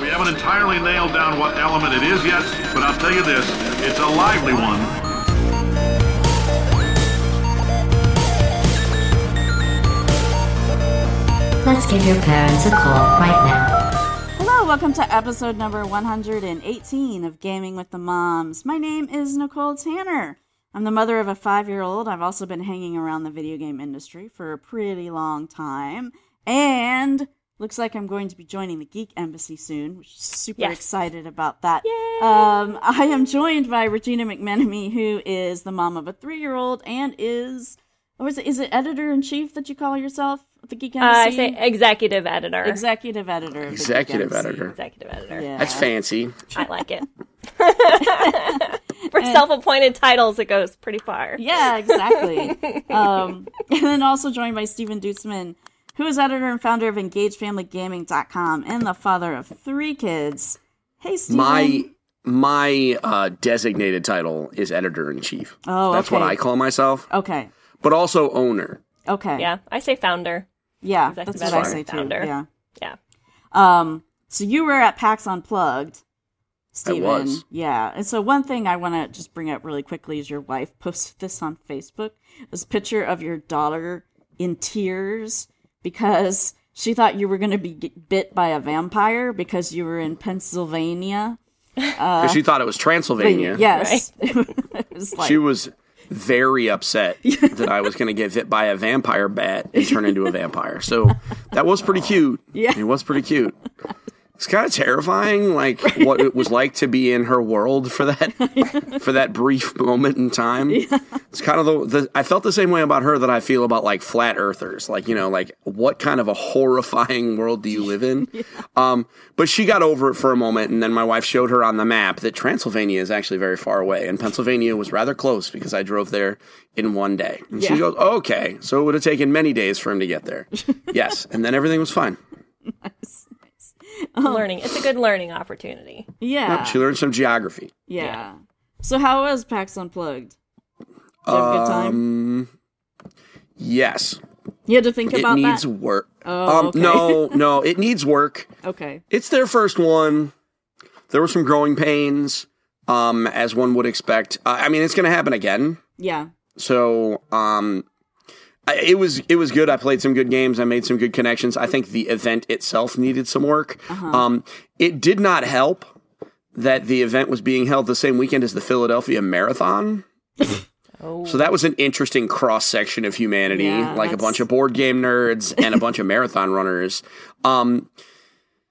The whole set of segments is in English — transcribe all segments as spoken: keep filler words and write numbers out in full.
We haven't entirely nailed down what element it is yet, but I'll tell you this, it's a lively one. Let's give your parents a call right now. Hello, welcome to episode number one hundred eighteen of Gaming with the Moms. My name is Nicole Tanner. I'm the mother of a five-year-old. I've also been hanging around the video game industry for a pretty long time. And looks like I'm going to be joining the Geek Embassy soon, which is super yes. excited about that. Yay! Um, I am joined by Regina McMenemy, who is the mom of a three-year-old and is, or is it, is it editor-in-chief that you call yourself at the Geek Embassy? Uh, I say executive editor. Executive editor. Of executive the Geek editor. Embassy. Executive editor. Yeah. That's fancy. I like it. For and, self-appointed titles, it goes pretty far. Yeah, exactly. um, and then also joined by Stephen Dutzman, who is editor and founder of engaged family gaming dot com and the father of three kids. Hey, Stephen. My my uh, designated title is editor-in-chief. Oh, That's okay. what I call myself. Okay. But also owner. Okay. Yeah, I say founder. Yeah, executive that's what editor. I say founder. Too. Yeah. Yeah. Um, so you were at PAX Unplugged. Steven. I was. Yeah. And so one thing I want to just bring up really quickly is your wife posted this on Facebook, this picture of your daughter in tears because she thought you were going to be bit by a vampire because you were in Pennsylvania. Uh, she thought it was Transylvania. Yes. Right? It was like, she was very upset that I was going to get bit by a vampire bat and turn into a vampire. So that was pretty cute. Yeah. It was pretty cute. It's kind of terrifying, like, what it was like to be in her world for that for that brief moment in time. Yeah. It's kind of the, the – I felt the same way about her that I feel about, like, flat earthers. Like, you know, like, what kind of a horrifying world do you live in? Yeah. Um, but she got over it for a moment, and then my wife showed her on the map that Transylvania is actually very far away, and Pennsylvania was rather close because I drove there in one day. And yeah. she goes, oh, okay, so it would have taken many days for him to get there. Yes, and then everything was fine. Nice. Um, learning. It's a good learning opportunity. Yeah. Yep, she learned some geography. Yeah. yeah. So how was PAX Unplugged? Did you have a good time? Um, yes. You had to think about that? It needs that? work. Oh, um, okay. No, no. It needs work. Okay. It's their first one. There were some growing pains, um, as one would expect. Uh, I mean, it's going to happen again. Yeah. So, um... It was it was good. I played some good games. I made some good connections. I think the event itself needed some work. Uh-huh. Um, it did not help that the event was being held the same weekend as the Philadelphia Marathon. oh. So that was an interesting cross-section of humanity, yeah, like that's... a bunch of board game nerds and a bunch of marathon runners. Um,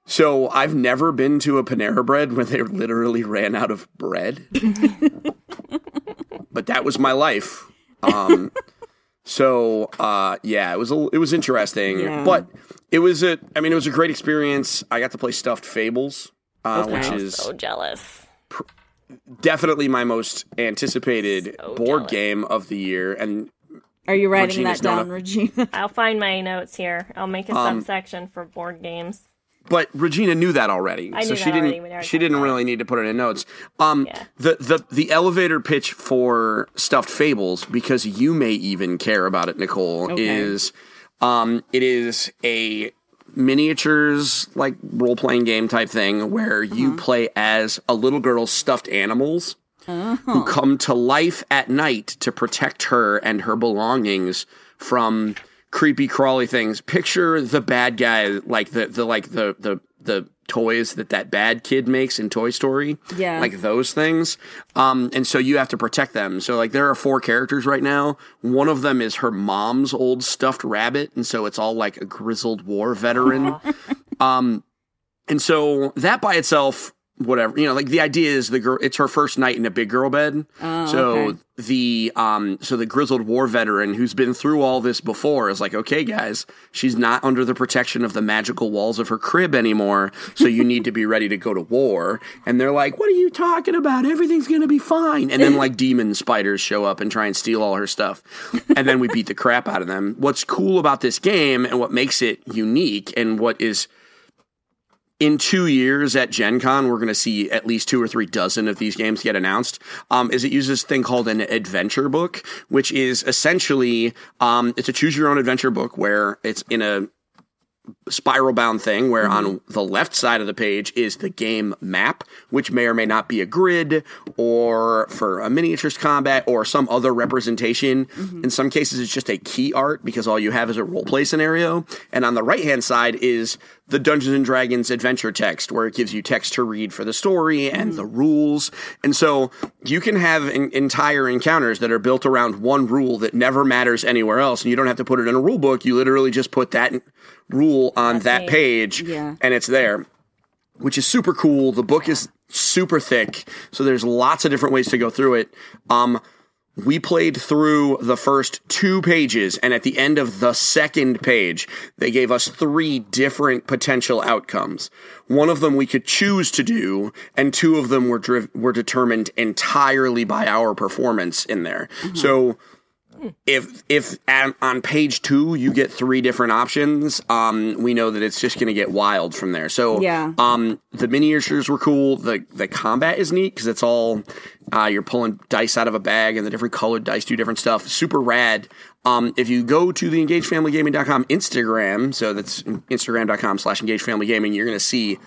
so I've never been to a Panera Bread where they literally ran out of bread. But that was my life. Um So, uh, yeah, it was a, it was interesting, yeah. but it was a, I mean, it was a great experience. I got to play Stuffed Fables, uh, okay. which is so jealous. Pr- definitely my most anticipated so board jealous. game of the year. And are you writing Regina's that down, a, Regina? I'll find my notes here. I'll make a um, subsection for board games. But Regina knew that already, I so knew she that didn't. Already she didn't really need to put it in notes. Um, yeah. the, the the elevator pitch for Stuffed Fables, because you may even care about it, Nicole, okay. is um, it is a miniatures like role playing game type thing where uh-huh. you play as a little girl's stuffed animals oh. who come to life at night to protect her and her belongings from creepy crawly things. Picture the bad guy, like the the like the the the toys that that bad kid makes in Toy Story, yeah, like those things. Um, and so you have to protect them. So like there are four characters right now. One of them is her mom's old stuffed rabbit, and so it's all like a grizzled war veteran. um, and so that by itself. Whatever, you know, like the idea is the girl, it's her first night in a big girl bed. Oh, so okay. the, um, so the grizzled war veteran who's been through all this before is like, okay, guys, she's not under the protection of the magical walls of her crib anymore. So you need to be ready to go to war. And they're like, what are you talking about? Everything's going to be fine. And then like demon spiders show up and try and steal all her stuff. And then we beat the crap out of them. What's cool about this game and what makes it unique and what is, in two years at Gen Con, we're going to see at least two or three dozen of these games get announced, um, is it uses a thing called an adventure book, which is essentially, um, it's a choose your own adventure book where it's in a spiral bound thing where mm-hmm. on the left side of the page is the game map, which may or may not be a grid or for a miniatures combat or some other representation. Mm-hmm. In some cases, it's just a key art because all you have is a role play scenario. And on the right hand side is the Dungeons and Dragons adventure text where it gives you text to read for the story mm-hmm. and the rules. And so you can have en- entire encounters that are built around one rule that never matters anywhere else. And you don't have to put it in a rule book. You literally just put that in- rule on that page, yeah. and it's there, which is super cool. The book yeah. is super thick, so there's lots of different ways to go through it. Um, we played through the first two pages, and at the end of the second page, they gave us three different potential outcomes. One of them we could choose to do, and two of them were driv- were determined entirely by our performance in there. Mm-hmm. So If if on page two you get three different options, um, we know that it's just going to get wild from there. So yeah. um, the miniatures were cool. The the combat is neat because it's all uh, you're pulling dice out of a bag and the different colored dice do different stuff. Super rad. Um, if you go to the engaged family gaming dot com Instagram, so that's instagram dot com slash engaged family gaming, you're going to see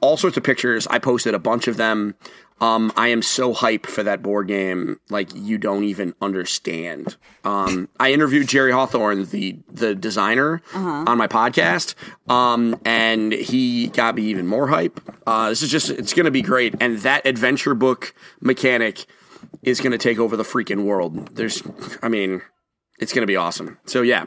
all sorts of pictures. I posted a bunch of them. Um, I am so hype for that board game, like you don't even understand. Um, I interviewed Jerry Hawthorne, the the designer, uh-huh. on my podcast, um, and he got me even more hype. Uh, this is just, it's going to be great, and that adventure book mechanic is going to take over the freaking world. There's, I mean, it's going to be awesome. So yeah,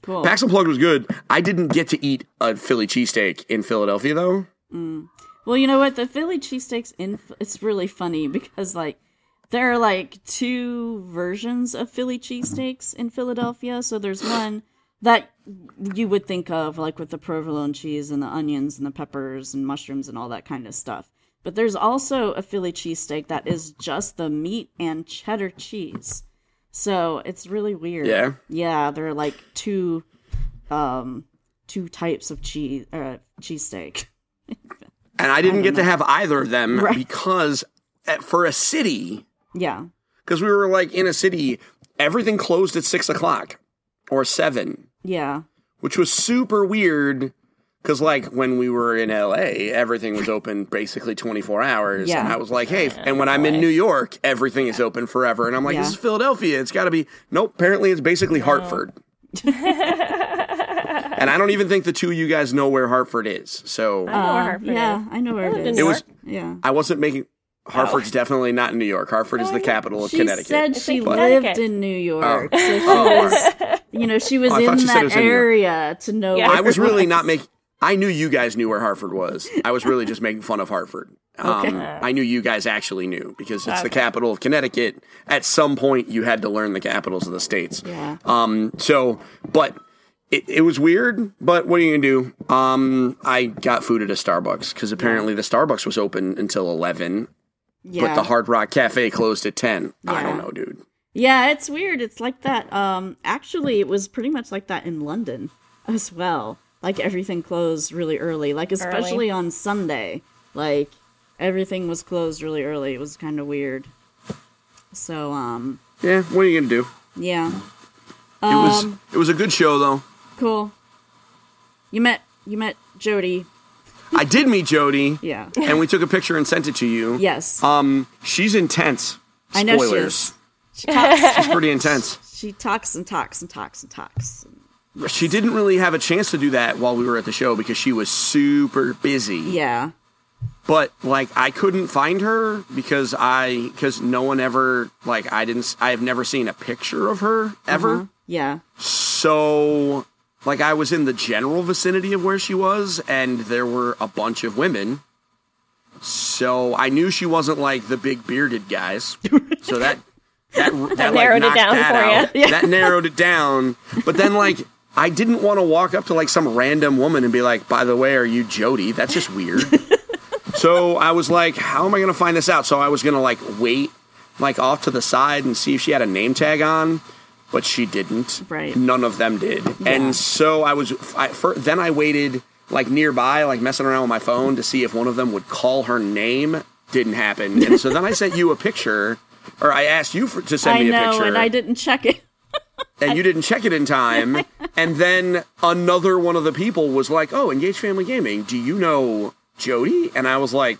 cool. PAX Unplugged was good. I didn't get to eat a Philly cheesesteak in Philadelphia though. Mm. Well, you know what? The Philly cheesesteaks, in it's really funny because, like, there are, like, two versions of Philly cheesesteaks in Philadelphia. So there's one that you would think of, like, with the provolone cheese and the onions and the peppers and mushrooms and all that kind of stuff. But there's also a Philly cheesesteak that is just the meat and cheddar cheese. So it's really weird. Yeah. Yeah, there are, like, two um, two types of cheese uh, cheesesteak. And I didn't I get know. to have either of them right. because at, for a city, yeah, because we were like in a city, everything closed at six o'clock or seven, yeah, which was super weird. Because like when we were in L A, everything was open basically twenty-four hours, yeah. and I was like, hey. And when I'm in New York, everything yeah. is open forever, and I'm like, yeah. this is Philadelphia. It's got to be nope. Apparently, it's basically no. Hartford. And I don't even think the two of you guys know where Hartford is. So I know where Hartford uh, yeah, is. Yeah, I know where I it is. It was, yeah. I wasn't making Hartford's oh. definitely not in New York. Hartford no, is the capital of she Connecticut. She said she but, lived in New York. Oh. So she oh, was, you know, she was oh, in that was area in to know yeah. where I was really was. not making I knew you guys knew where Hartford was. I was really just making fun of Hartford. Um, okay. I knew you guys actually knew because it's okay. the capital of Connecticut. At some point you had to learn the capitals of the states. Yeah. Um so but It, it was weird, but what are you going to do? Um, I got food at a Starbucks because apparently the Starbucks was open until eleven, yeah. but the Hard Rock Cafe closed at ten. Yeah. I don't know, dude. Yeah, it's weird. It's like that. Um, actually, it was pretty much like that in London as well. Like everything closed really early, like especially early. on Sunday. Like everything was closed really early. It was kind of weird. So, um... yeah, what are you going to do? Yeah. Um, it was It was a good show, though. Cool. You met you met Jodi. I did meet Jodi. Yeah. And we took a picture and sent it to you. Yes. Um, she's intense. Spoilers. I know she is. She talks. She's pretty intense. She talks and talks and talks and talks. Yes. She didn't really have a chance to do that while we were at the show because she was super busy. Yeah. But like I couldn't find her because I because no one ever like I didn't I have never seen a picture of her ever. Uh-huh. Yeah. So like, I was in the general vicinity of where she was, and there were a bunch of women. So I knew she wasn't, like, the big bearded guys. So that that, that, that like, narrowed knocked it down that for you. Yeah. That narrowed it down. But then, like, I didn't want to walk up to, like, some random woman and be like, by the way, are you Jodi? That's just weird. So I was like, how am I going to find this out? So I was going to, like, wait, like, off to the side and see if she had a name tag on. But she didn't. Right. None of them did. Yeah. And so I was, I, for, then I waited like nearby, like messing around with my phone to see if one of them would call her name. Didn't happen. And so then I sent you a picture, or I asked you for, to send I me know, a picture. I know, and I didn't check it. And you didn't check it in time. And then another one of the people was like, oh, Engaged Family Gaming, do you know Jodi? And I was like,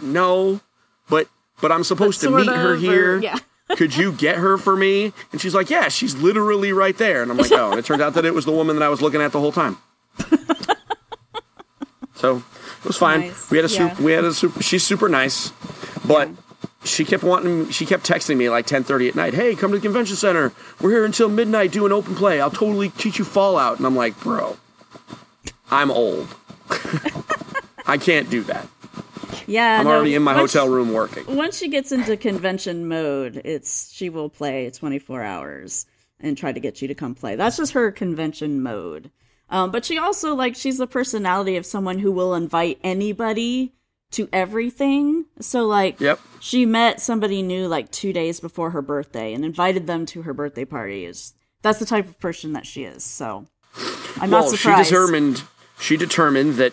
no, but but I'm supposed to meet her here. Yeah. Could you get her for me? And she's like, yeah, she's literally right there. And I'm like, oh. And it turned out that it was the woman that I was looking at the whole time. So it was fine. Nice. We had a yeah. super, we had a super, she's super nice, but yeah. she kept wanting, she kept texting me like ten thirty at night. Hey, come to the convention center. We're here until midnight doing open play. I'll totally teach you Fallout. And I'm like, bro, I'm old. I can't do that. Yeah, I'm no, already in my hotel room working. Once she gets into convention mode, it's she will play twenty-four hours and try to get you to come play. That's just her convention mode. Um, but she also, like, she's the personality of someone who will invite anybody to everything. So, like, yep. she met somebody new, like, two days before her birthday and invited them to her birthday party. That's the type of person that she is. So, I'm well, not surprised. She determined... She determined that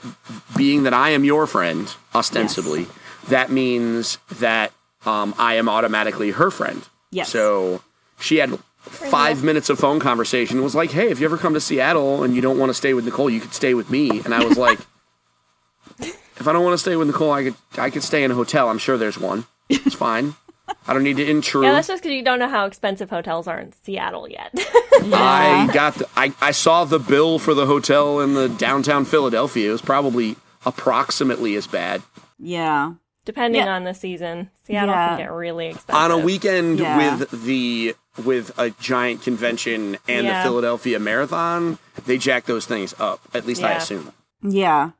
being that I am your friend, ostensibly, yes. that means that um, I am automatically her friend. Yes. So she had five minutes of phone conversation and was like, hey, if you ever come to Seattle and you don't want to stay with Nicole, you could stay with me. And I was like, if I don't want to stay with Nicole, I could I could stay in a hotel. I'm sure there's one. It's fine. I don't need to intrude. Yeah, that's just because you don't know how expensive hotels are in Seattle yet. Yeah. I got. The, I I saw the bill for the hotel in the downtown Philadelphia. It was probably approximately as bad. Yeah, depending yeah. on the season, Seattle yeah. can get really expensive. On a weekend yeah. with the with a giant convention and yeah. the Philadelphia Marathon, they jack those things up. At least yeah. I assume. Yeah.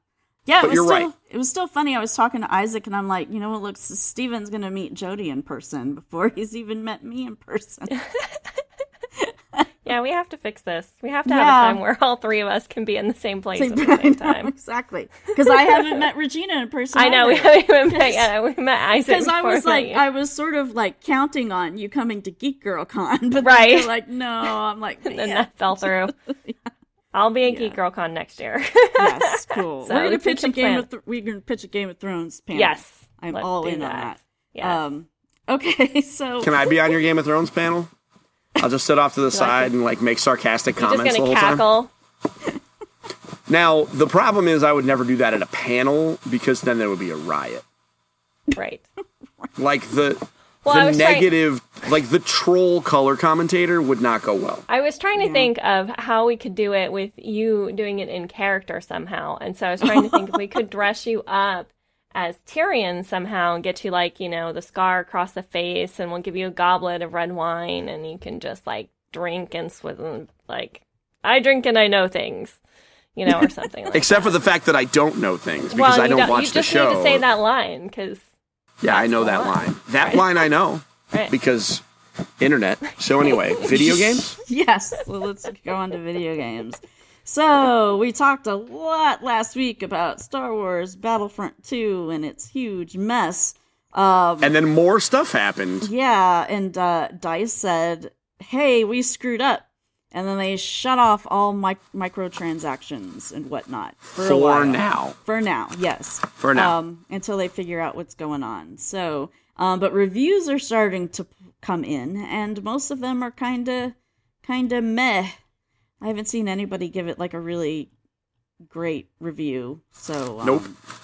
Yeah, but it was you're still, right. It was still funny. I was talking to Isaac, and I'm like, you know what? Look, Steven's going to meet Jodi in person before he's even met me in person. Yeah, we have to fix this. We have to have yeah. a time where all three of us can be in the same place same at the same time. Know, exactly. Because I haven't met Regina in person. I know. Either. We haven't even met, yeah, we met Isaac. Because I was like, I was sort of like counting on you coming to Geek Girl Con. But right. Then you're like, no, I'm like, and then yeah. that fell through. Yeah. I'll be at yeah. Geek Girl Con next year. Yes, cool. So we're gonna pitch a game. Of Th- we're gonna pitch a Game of Thrones panel. Yes, I'm all in that. on that. Yes. Um, okay, so can I be on your Game of Thrones panel? I'll just sit off to the side and like make sarcastic You're comments just gonna the whole cackle. Time. Now the problem is I would never do that at a panel because then there would be a riot. Right. Like the. Well, the negative, trying... like the troll color commentator would not go well. I was trying to yeah. think of how we could do it with you doing it in character somehow. And so I was trying to think if we could dress you up as Tyrion somehow and get you like, you know, the scar across the face and we'll give you a goblet of red wine and you can just like drink and swizzle like, I drink and I know things. You know, or something like Except that. For the fact that I don't know things because well, I don't, don't watch the show. You just need to say that line because... Yeah, That's I know that line. line. That right. line I know right. because internet. So anyway, video games? Yes. Well, let's go on to video games. So we talked a lot last week about Star Wars Battlefront two and its huge mess. Um, and then more stuff happened. Yeah, and uh, DICE said, hey, we screwed up. And then they shut off all mic- microtransactions and whatnot. For, for now. For now, yes. For now. Um, until they figure out what's going on. So, um, but reviews are starting to come in, and most of them are kind of kind of meh. I haven't seen anybody give it like a really great review. So um, Nope.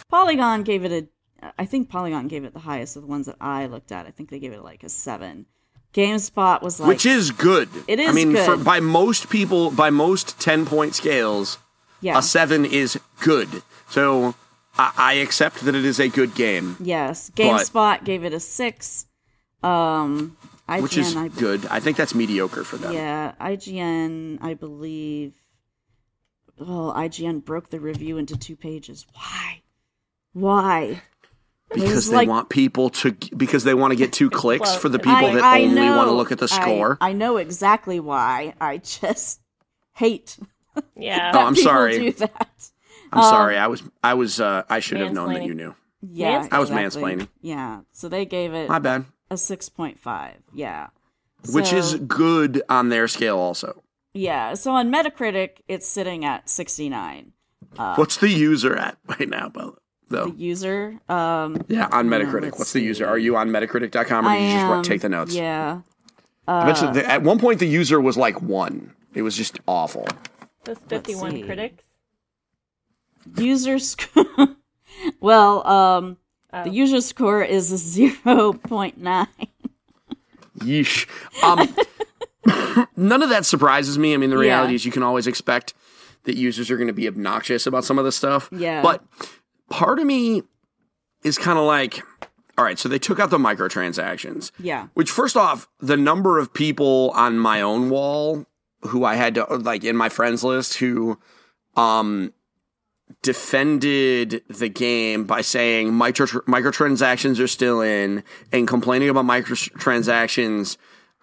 Polygon gave it a, I think Polygon gave it the highest of the ones that I looked at. I think they gave it like a seven. GameSpot was like... Which is good. It is good. I mean, good. For, by most people, by most ten-point scales, yeah. a seven is good. So I, I accept that it is a good game. Yes. GameSpot gave it a six. Um, I G N, which is I be- good. I think that's mediocre for them. Yeah. I G N, I believe... Oh, I G N broke the review into two pages. Why? Why? Because they like, want people to, because they want to get two clicks for the people I, that I only know, want to look at the score. I, I know exactly why. I just hate. Yeah. Oh, I'm sorry. Do that. I'm um, sorry. I was. I was. Uh, I should have known that you knew. Yeah. I was exactly. mansplaining. Yeah. So they gave it. My bad. A six point five. Yeah. So, which is good on their scale, also. Yeah. So on Metacritic, it's sitting at sixty-nine. Uh, What's the user at right now, Bella? Though. The user, um, yeah, on Metacritic. Know, What's the user? Are you on Metacritic dot com or do you just am, take the notes? Yeah, Uh, Eventually, the, at one point, the user was like one. It was just awful. Those fifty-one critics. User score. well, um, oh. the user score is zero point nine. Yeesh. Um, none of that surprises me. I mean, the reality yeah. is you can always expect that users are going to be obnoxious about some of this stuff. Yeah. But part of me is kind of like, all right, so they took out the microtransactions. Yeah. Which, first off, the number of people on my own wall who I had to, like, in my friends list who um, defended the game by saying micro microtransactions are still in and complaining about microtransactions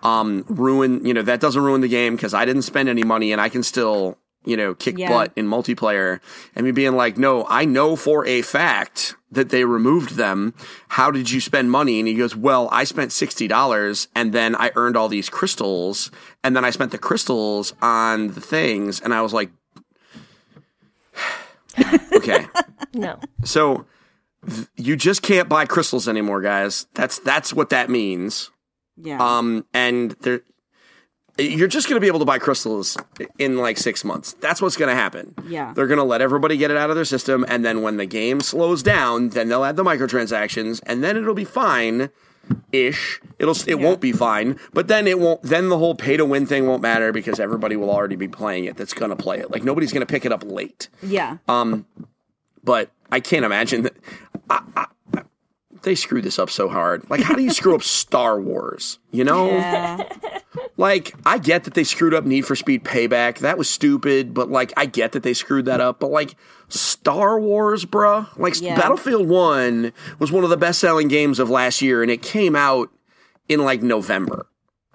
um, ruin, you know, that doesn't ruin the game because I didn't spend any money and I can still, you know, kick yeah. butt in multiplayer, and me being like, no, I know for a fact that they removed them. How did you spend money? And he goes, well, I spent sixty dollars and then I earned all these crystals and then I spent the crystals on the things. And I was like, okay. No. So th- you just can't buy crystals anymore, guys. That's, that's what that means. Yeah. Um, and there, you're just going to be able to buy crystals in like six months. That's what's going to happen. Yeah. They're going to let everybody get it out of their system. And then when the game slows down, then they'll add the microtransactions and then it'll be fine ish. It'll, it yeah. won't be fine, but then it won't, then the whole pay to win thing won't matter because everybody will already be playing it. That's going to play it. Like nobody's going to pick it up late. Yeah. Um, but I can't imagine that I, I, I, they screwed this up so hard. Like, how do you screw up Star Wars? You know? Yeah. Like, I get that they screwed up Need for Speed Payback. That was stupid, but, like, I get that they screwed that up. But, like, Star Wars, bruh? Like, yeah. Battlefield one was one of the best-selling games of last year, and it came out in, like, November.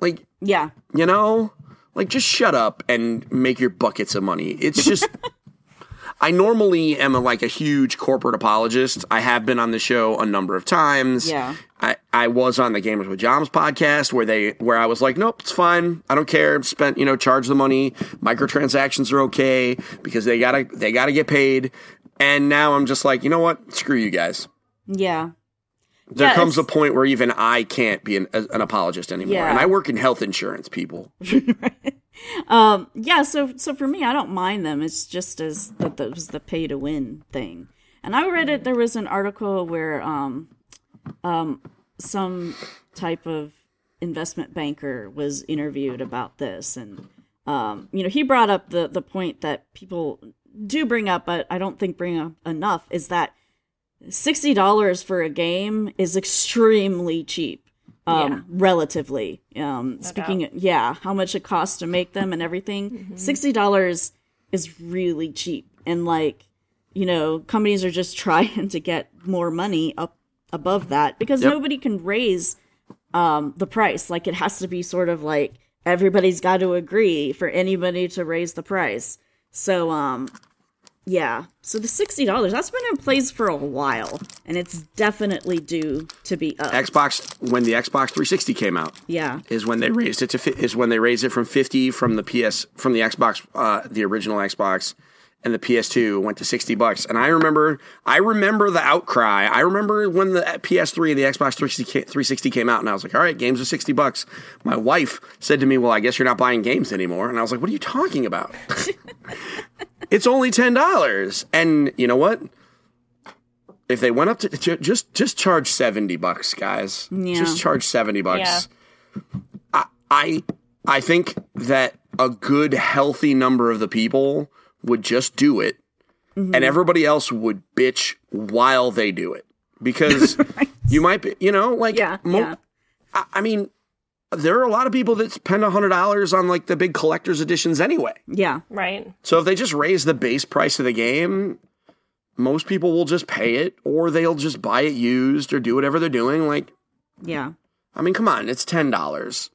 Like, yeah, you know? Like, just shut up and make your buckets of money. It's just... I normally am a, like a huge corporate apologist. I have been on the show a number of times. Yeah. I, I was on the Gamers with Joms podcast where they where I was like, nope, it's fine. I don't care. Spent, you know, charge the money. Microtransactions are okay because they gotta they gotta get paid. And now I'm just like, you know what? Screw you guys. Yeah. There yeah, comes a point where even I can't be an, an apologist anymore. Yeah. And I work in health insurance, people. Um, yeah, so so for me, I don't mind them. It's just as that it was the pay to win thing. And I read it. There was an article where um, um, some type of investment banker was interviewed about this, and um, you know, he brought up the the point that people do bring up, but I don't think bring up enough, is that sixty dollars for a game is extremely cheap. Um, yeah. Relatively, um, no speaking, of, yeah, how much it costs to make them and everything. Mm-hmm. sixty dollars is really cheap. And like, you know, companies are just trying to get more money up above that because yep. nobody can raise, um, the price. Like it has to be sort of like everybody's got to agree for anybody to raise the price. So, um, yeah. So the sixty dollars, that's been in place for a while, and it's definitely due to be up. Xbox, when the Xbox three sixty came out, yeah, is when they raised it to fi- is when they raised it from fifty from the P S from the Xbox, uh, the original Xbox, and the P S two went to sixty bucks. And I remember, I remember the outcry. I remember when the P S three and the Xbox three sixty came out, and I was like, all right, games are sixty bucks. My wife said to me, well, I guess you're not buying games anymore. And I was like, what are you talking about? It's only ten dollars. And you know what? If they went up to j- just just charge seventy bucks, guys. Yeah. Just charge seventy bucks. Yeah. I, I I think that a good healthy number of the people would just do it, mm-hmm. and everybody else would bitch while they do it. Because right. you might be, you know, like yeah, mo- yeah. I, I mean, there are a lot of people that spend one hundred dollars on, like, the big collector's editions anyway. Yeah. Right. So if they just raise the base price of the game, most people will just pay it, or they'll just buy it used or do whatever they're doing. Like, yeah. I mean, come on. It's ten dollars.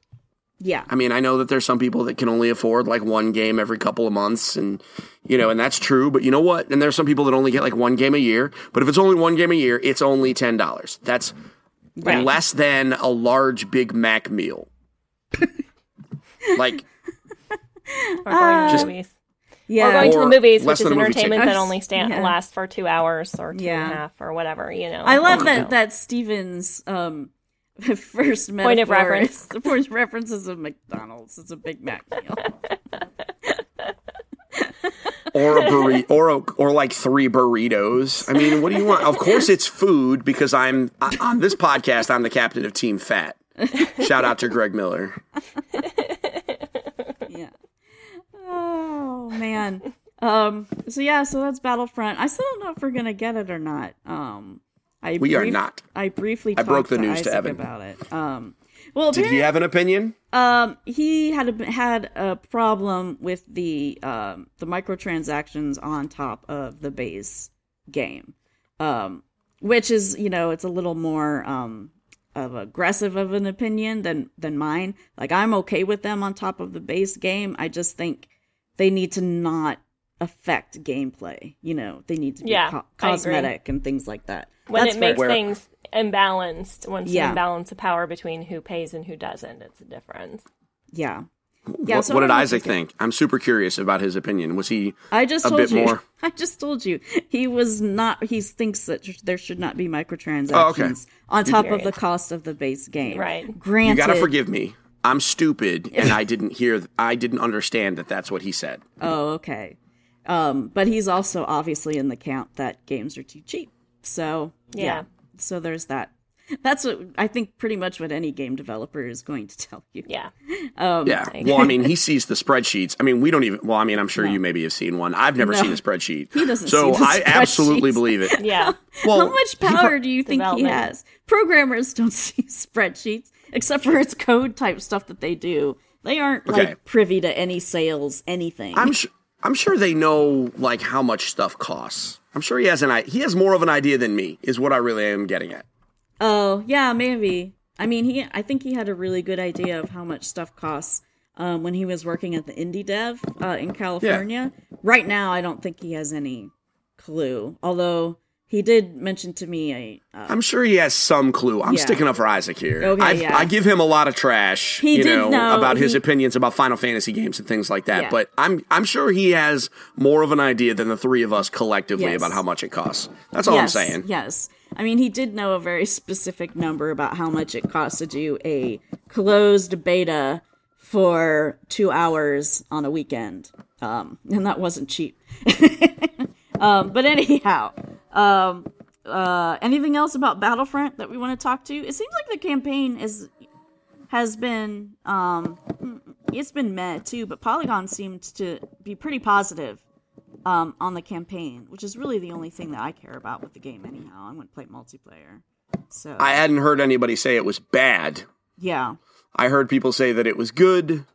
Yeah. I mean, I know that there's some people that can only afford, like, one game every couple of months, and, you know, and that's true. But you know what? And there's some people that only get, like, one game a year. But if it's only one game a year, it's only ten dollars. That's... Right. Less than a large Big Mac meal. Like, or going to the movies. Yeah. Or going to the movies, which is entertainment that only stand, yeah. lasts for two hours or two yeah. and a half or whatever, you know. I love that, that Stevens um, first metaphor point of reference. The point of reference is a McDonald's. It's a Big Mac meal. Or a burrito, or a, or like three burritos. I mean, what do you want? Of course, it's food because I'm I, on this podcast. I'm the captain of Team Fat. Shout out to Greg Miller. Yeah. Oh man. Um. So yeah. So that's Battlefront. I still don't know if we're gonna get it or not. Um. I we brief- are not. I briefly. I broke the to news Isaac to Evan about it. Um. Well, did he have an opinion? Um, he had a, had a problem with the um the microtransactions on top of the base game, um, which is you know it's a little more um of aggressive of an opinion than than mine. Like I'm okay with them on top of the base game. I just think they need to not affect gameplay. You know, they need to be yeah, co- cosmetic and things like that. When That's it makes where, things imbalanced, once yeah. you imbalance the power between who pays and who doesn't, it's a difference. Yeah. yeah what, so what did Isaac think? I'm super curious about his opinion. Was he I just a told bit you. more? I just told you. He was not, he thinks that there should not be microtransactions oh, okay. on top Period. of the cost of the base game. Right. Granted. You got to forgive me. I'm stupid and I didn't hear, I didn't understand that that's what he said. Oh, okay. Um, but he's also obviously in the camp that games are too cheap. So, yeah. yeah. So there's that. That's what I think pretty much what any game developer is going to tell you. Yeah. Um, yeah. Well, I mean, he sees the spreadsheets. I mean, we don't even. Well, I mean, I'm sure no. you maybe have seen one. I've never no. seen a spreadsheet. He doesn't so see the I absolutely believe it. Yeah. Well, how much power pro- do you think he has? Programmers don't see spreadsheets, except for it's code type stuff that they do. They aren't okay. like privy to any sales, anything. I'm sure. Sh- I'm sure they know like how much stuff costs. I'm sure he has an he has more of an idea than me, is what I really am getting at. Oh, yeah, maybe. I mean, he I think he had a really good idea of how much stuff costs um, when he was working at the Indie Dev uh, in California. Yeah. Right now, I don't think he has any clue. Although he did mention to me a. Uh, I'm sure he has some clue. I'm yeah. sticking up for Isaac here. Okay, I, yeah. I give him a lot of trash, he you did know, know, about he, his opinions about Final Fantasy games and things like that. Yeah. But I'm I'm sure he has more of an idea than the three of us collectively yes. about how much it costs. That's all yes, I'm saying. Yes. I mean, he did know a very specific number about how much it costs to do a closed beta for two hours on a weekend. Um, and that wasn't cheap. um, but anyhow... Um, uh, anything else about Battlefront that we want to talk to? It seems like the campaign is has been um, it's been meh too, but Polygon seemed to be pretty positive um, on the campaign, which is really the only thing that I care about with the game. Anyhow, I'm going to play multiplayer. So I hadn't heard anybody say it was bad. Yeah, I heard people say that it was good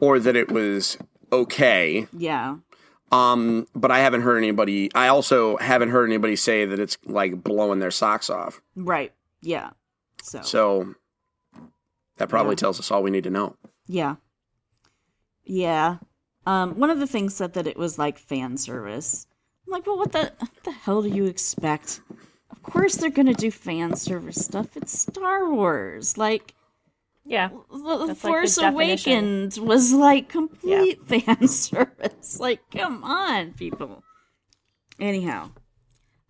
or that it was okay. Yeah. Um, but I haven't heard anybody, I also haven't heard anybody say that it's like blowing their socks off. Right. Yeah. So, so that probably yeah. tells us all we need to know. Yeah. Yeah. Um, one of the things said that it was like fan service. I'm like, well, what the, what the hell do you expect? Of course they're going to do fan service stuff. It's Star Wars. Like, yeah. The Force like Awakens was like complete yeah. fan service. Like, come on, people. Anyhow.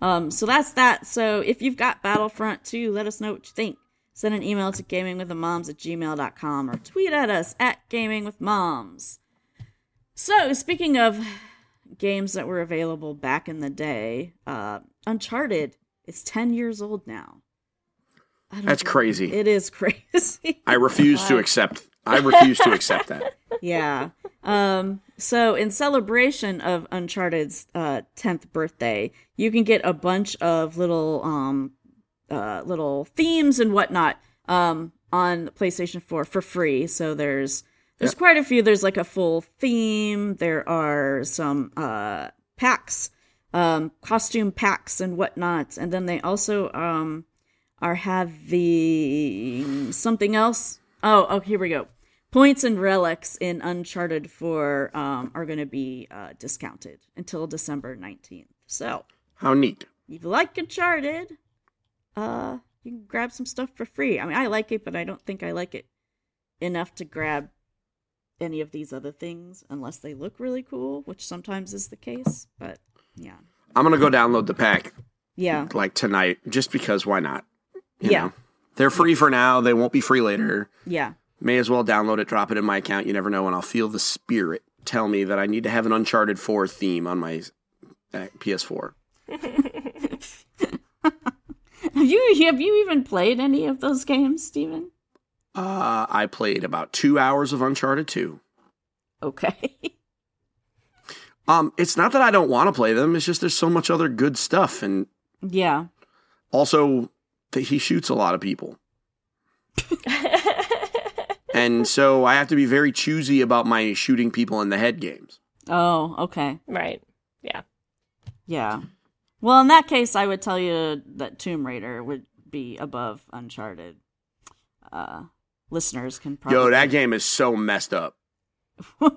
Um, so that's that. So if you've got Battlefront two, let us know what you think. Send an email to gamingwiththemoms at gmail dot com or tweet at us at gamingwithmoms. So speaking of games that were available back in the day, uh, Uncharted is ten years old now. That's crazy. It is crazy. I refuse to accept. I refuse to accept that. Yeah. Um, so in celebration of Uncharted's uh, tenth birthday, you can get a bunch of little um, uh, little themes and whatnot um, on PlayStation four for free. So there's there's yeah. quite a few. There's like a full theme. There are some uh, packs, um, costume packs and whatnot. And then they also... Um, are having something else. Oh, oh, here we go. Points and relics in Uncharted four um, are going to be uh, discounted until December nineteenth. So, how neat. If you like Uncharted, uh, you can grab some stuff for free. I mean, I like it, but I don't think I like it enough to grab any of these other things unless they look really cool, which sometimes is the case, but yeah. I'm going to go download the pack. Yeah. Like tonight, just because why not? You yeah, know. They're free for now. They won't be free later. Yeah. May as well download it, drop it in my account. You never know when I'll feel the spirit tell me that I need to have an Uncharted four theme on my P S four. Have you have you even played any of those games, Steven? Uh, I played about two hours of Uncharted two. Okay. um, it's not that I don't want to play them. It's just there's so much other good stuff. And yeah. Also, th- he shoots a lot of people. And so I have to be very choosy about my shooting people in the head games. Oh, okay. Right. Yeah. Yeah. Well, in that case, I would tell you that Tomb Raider would be above Uncharted. Uh, listeners can probably... Yo, that game is so messed up.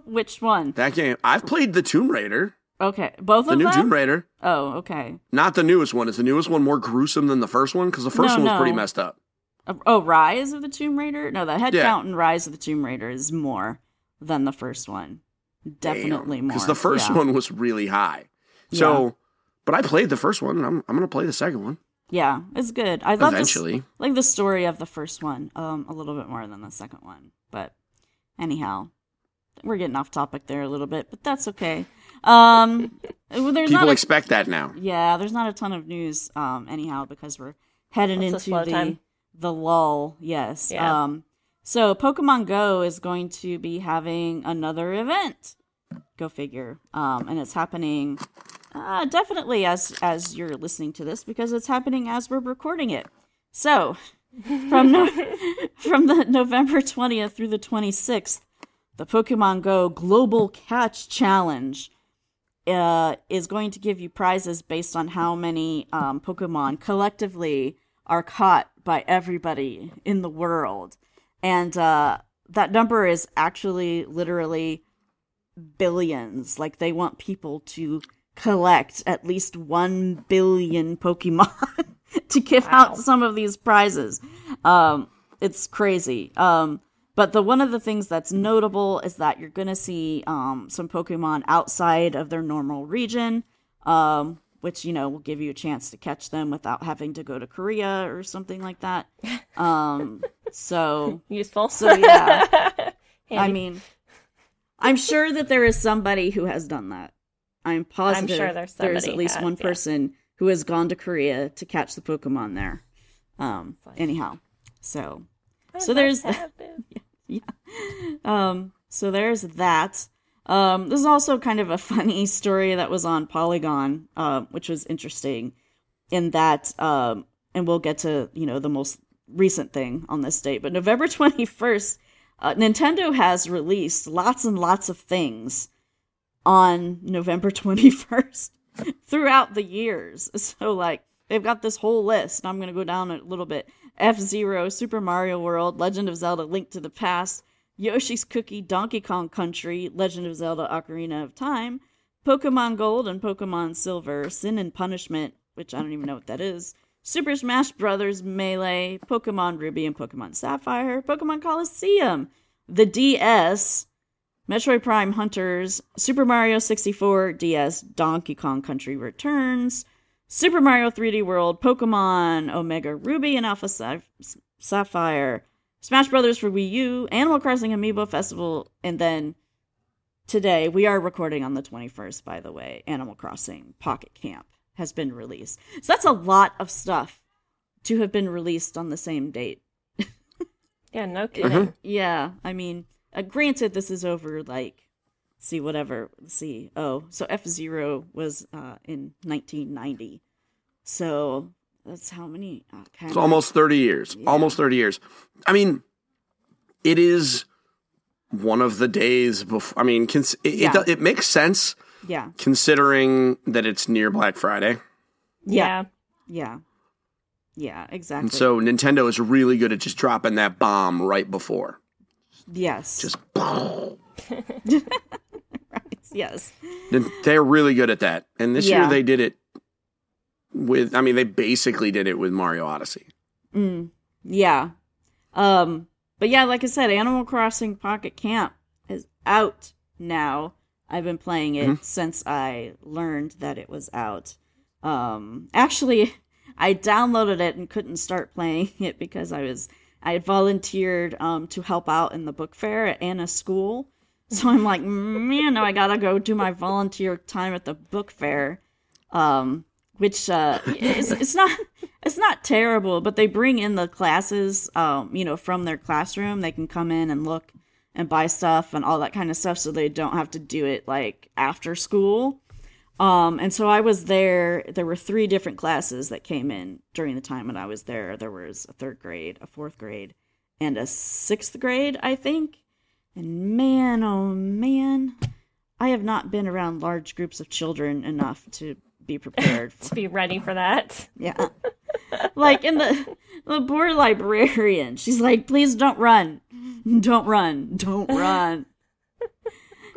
Which one? That game. I've played the Tomb Raider. Okay. Both the of them? The new Tomb Raider. Oh, okay. Not the newest one. Is the newest one more gruesome than the first one? Because the first no, one was no. pretty messed up. Oh, Rise of the Tomb Raider? No, the head yeah. count in Rise of the Tomb Raider is more than the first one. Definitely Damn, more. Because the first yeah. one was really high. So, yeah. But I played the first one, and I'm, I'm going to play the second one. Yeah, it's good. I love Eventually. This, like the story of the first one um, a little bit more than the second one. But anyhow, we're getting off topic there a little bit, but that's okay. Um, well, there's People not a, expect that now. Yeah, there's not a ton of news um, anyhow because we're heading that's into the... Time. The lull, yes. Yeah. Um, so Pokemon Go is going to be having another event. Go figure. Um, and it's happening uh, definitely as as you're listening to this because it's happening as we're recording it. So from no- from the November twentieth through the twenty-sixth, the Pokemon Go Global Catch Challenge uh, is going to give you prizes based on how many um, Pokemon collectively are caught by everybody in the world. And uh, that number is actually literally billions. Like, they want people to collect at least one billion Pokemon to give wow. out some of these prizes. Um, it's crazy. Um, but the one of the things that's notable is that you're going to see um, some Pokemon outside of their normal region, um, which, you know, will give you a chance to catch them without having to go to Korea or something like that. Um, so useful. So yeah, hey. I mean, I'm sure that there is somebody who has done that. I'm positive I'm sure there's, there's at least has, one person yeah. who has gone to Korea to catch the Pokemon there. Um, anyhow, so so there's that. yeah, yeah. Um, so there's that. Um, this is also kind of a funny story that was on Polygon, uh, which was interesting in that, um, and we'll get to, you know, the most recent thing on this date, but November twenty-first, uh, Nintendo has released lots and lots of things on November twenty-first throughout the years. So, like, they've got this whole list. I'm going to go down a little bit. F-Zero, Super Mario World, Legend of Zelda, Link to the Past, Yoshi's Cookie, Donkey Kong Country, Legend of Zelda Ocarina of Time, Pokemon Gold and Pokemon Silver, Sin and Punishment, which I don't even know what that is, Super Smash Bros. Melee, Pokemon Ruby and Pokemon Sapphire, Pokemon Coliseum, the D S, Metroid Prime Hunters, Super Mario sixty-four, D S, Donkey Kong Country Returns, Super Mario three D World, Pokemon Omega Ruby and Alpha Sa- Sapphire, Smash Brothers for Wii U, Animal Crossing Amiibo Festival, and then today, we are recording on the twenty-first, by the way, Animal Crossing Pocket Camp has been released. So that's a lot of stuff to have been released on the same date. Yeah, no kidding. Uh-huh. Yeah, I mean, uh, granted, this is over, like, see, whatever, see, oh, so F-Zero was uh, in nineteen ninety, so... That's how many? Uh, kind it's of, almost thirty years. Yeah. Almost thirty years. I mean, it is one of the days before. I mean, cons- it, yeah. it it makes sense. Yeah. Considering that it's near Black Friday. Yeah. Yeah. Yeah. Exactly. And so Nintendo is really good at just dropping that bomb right before. Yes. Just boom. Right. Yes. They're really good at that, and this yeah. year they did it. With, I mean, they basically did it with Mario Odyssey. Mm, yeah. Um, but yeah, like I said, Animal Crossing Pocket Camp is out now. I've been playing it mm-hmm. since I learned that it was out. Um, actually, I downloaded it and couldn't start playing it because I was I had volunteered um, to help out in the book fair at Anna's school. So I'm like, man, now I gotta go do my volunteer time at the book fair, um, which uh, it's, it's not it's not terrible. But they bring in the classes, um, you know, from their classroom. They can come in and look and buy stuff and all that kind of stuff, so they don't have to do it like after school. Um, and so I was there. There were three different classes that came in during the time when I was there. There was a third grade, a fourth grade, and a sixth grade, I think. And man, oh man, I have not been around large groups of children enough to be prepared. For. To be ready for that. Yeah. Like, in the, the poor librarian, she's like, please don't run. Don't run. Don't run.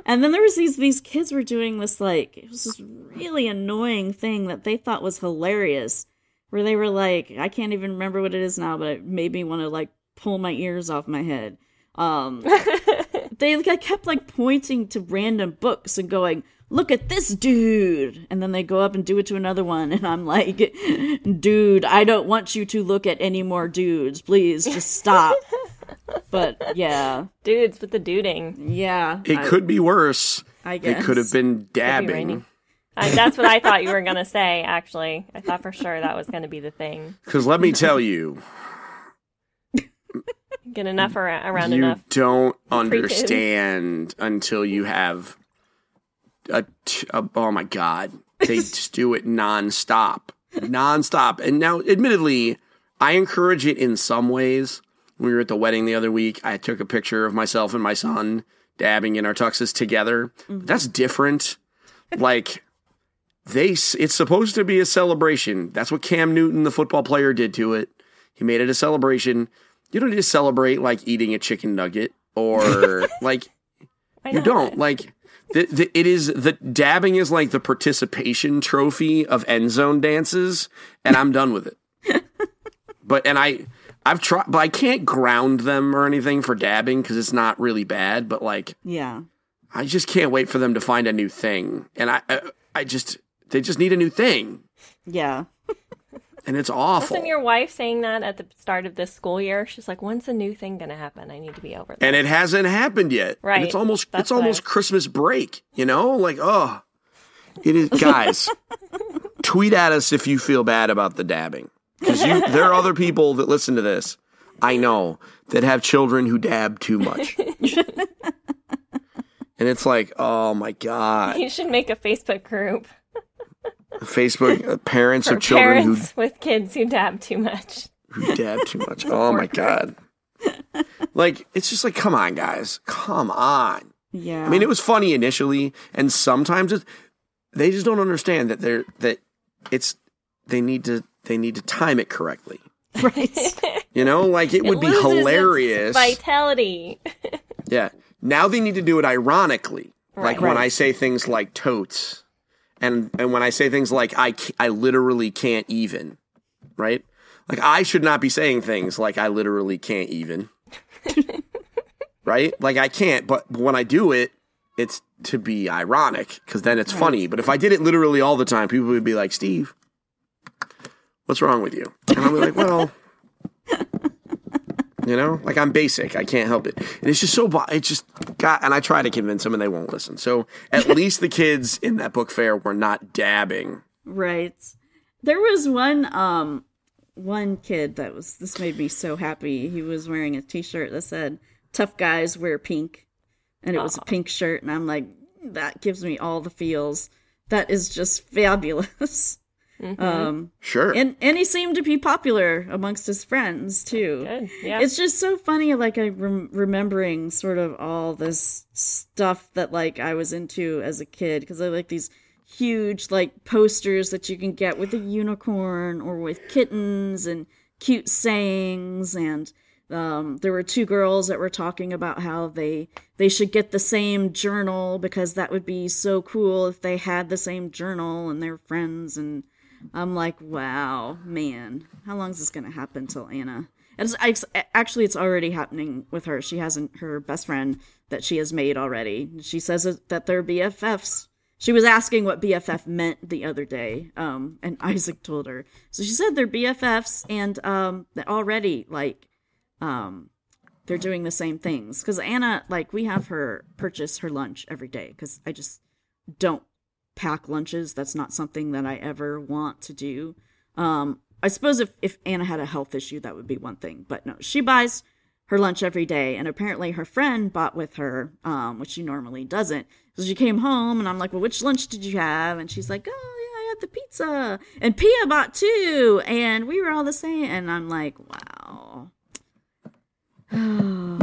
And then there was these, these kids were doing this, like, it was this really annoying thing that they thought was hilarious, where they were like, I can't even remember what it is now, but it made me want to, like, pull my ears off my head. Um, they like, kept, like, pointing to random books and going, look at this dude. And then they go up and do it to another one. And I'm like, dude, I don't want you to look at any more dudes. Please, just stop. But, yeah. Dudes with the duding. Yeah. It I, could be worse. I guess. It could have been dabbing. I, that's what I thought you were going to say, actually. I thought for sure that was going to be the thing. Because let me tell you. Get enough around, around you enough. You don't understand until you have a, t- a... Oh, my God. They just do it nonstop. Nonstop. And now, admittedly, I encourage it in some ways. We were at the wedding the other week. I took a picture of myself and my son dabbing in our tuxes together. Mm-hmm. That's different. Like, they, it's supposed to be a celebration. That's what Cam Newton, the football player, did to it. He made it a celebration. You don't need to celebrate, like, eating a chicken nugget or, like, you don't. Like, the, the, it is, the dabbing is, like, the participation trophy of end zone dances, and I'm done with it. But, and I... I've tried, but I can't ground them or anything for dabbing because it's not really bad. But like, yeah, I just can't wait for them to find a new thing, and I, I, I just, they just need a new thing. Yeah, and it's awful. Wasn't your wife saying that at the start of this school year? She's like, "When's a new thing going to happen? I need to be over there." And it hasn't happened yet. Right? And it's almost, That's it's almost I... Christmas break. You know, like, oh, it is, guys. Tweet at us if you feel bad about the dabbing. Because there are other people that listen to this, I know, that have children who dab too much. And it's like, oh, my God. You should make a Facebook group. Facebook uh, parents For of children parents who... with kids who dab too much. Who dab too much. Oh, my God. Like, it's just like, come on, guys. Come on. Yeah. I mean, it was funny initially, and sometimes it's, they just don't understand that they're that it's they need to... They need to time it correctly. Right. You know, like it, it would be hilarious. Its vitality. Yeah. Now they need to do it ironically. Right. Like right. When I say things like totes and and when I say things like I, I literally can't even. Right? Like I should not be saying things like I literally can't even. Right? Like I can't. But when I do it, it's to be ironic because then it's right. funny. But if I did it literally all the time, people would be like, Steve. What's wrong with you? And I'm like, well, you know, like I'm basic. I can't help it. And it's just so, it's just, God, and I try to convince them and they won't listen. So at least the kids in that book fair were not dabbing. Right. There was one, um, one kid that was, this made me so happy. He was wearing a t-shirt that said, tough guys wear pink. And it was Aww. a pink shirt. And I'm like, that gives me all the feels. That is just fabulous. Mm-hmm. Um, sure. And and he seemed to be popular amongst his friends too. Good. Yeah. It's just so funny. Like I rem- remembering sort of all this stuff that like I was into as a kid because I like these huge like posters that you can get with a unicorn or with kittens and cute sayings. And um, there were two girls that were talking about how they they should get the same journal because that would be so cool if they had the same journal and their friends and. I'm like, wow, man, how long is this going to happen till Anna? And it's, I, actually, it's already happening with her. She hasn't her best friend that she has made already. She says that they're B F Fs She was asking what B F F meant the other day, um, and Isaac told her. So she said they're B F Fs, and um, they're already, like, um, they're doing the same things. Because Anna, like, we have her purchase her lunch every day, because I just don't pack lunches. That's not something that I ever want to do. Um, I suppose if, if Anna had a health issue, that would be one thing. But no, she buys her lunch every day, and apparently her friend bought with her, um, which she normally doesn't. So she came home, and I'm like, well, which lunch did you have? And she's like, oh, yeah, I had the pizza. And Pia bought two, and we were all the same. And I'm like, wow. The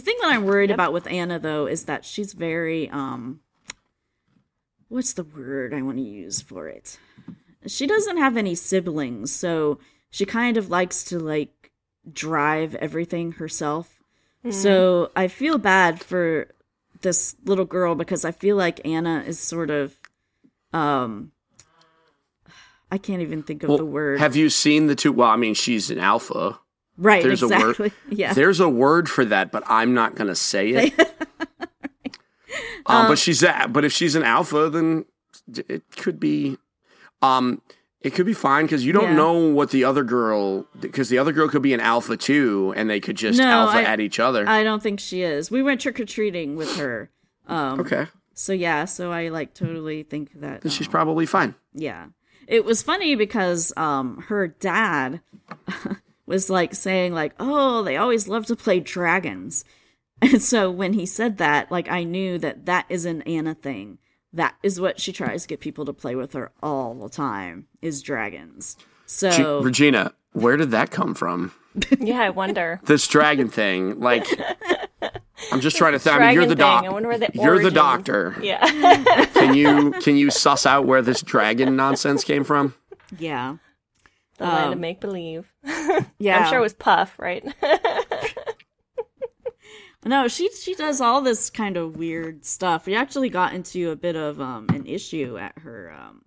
thing that I'm worried yep. about with Anna, though, is that she's very, um, what's the word I want to use for it? She doesn't have any siblings, so she kind of likes to, like, drive everything herself. Mm. So I feel bad for this little girl because I feel like Anna is sort of, um, I can't even think of well, the word. Have you seen the two? Well, I mean, she's an alpha. Right, There's exactly. A word. Yeah. There's a word for that, but I'm not going to say it. Right. um, um, but she's a, but if she's an alpha, then it could be... Um, it could be fine because you don't yeah. know what the other girl, because the other girl could be an alpha too, and they could just no, alpha I, at each other. I don't think she is. We went trick or treating with her. Um, okay. So yeah, so I like totally think that. Then she's um, probably fine. Yeah. It was funny because um, her dad was like saying like, oh, they always love to play dragons. And so when he said that, like I knew that that is an Anna thing. That is what she tries to get people to play with her all the time, is dragons. So G- Regina, where did that come from? Yeah, I wonder. This dragon thing, like, I'm just trying to think. I mean, you're the doctor. I wonder where the origin. You're the doctor. Yeah. Can you can you suss out where this dragon nonsense came from? Yeah. The um, land of make believe. Yeah. I'm sure it was Puff, right? No, she she does all this kind of weird stuff. We actually got into a bit of um, an issue at her um,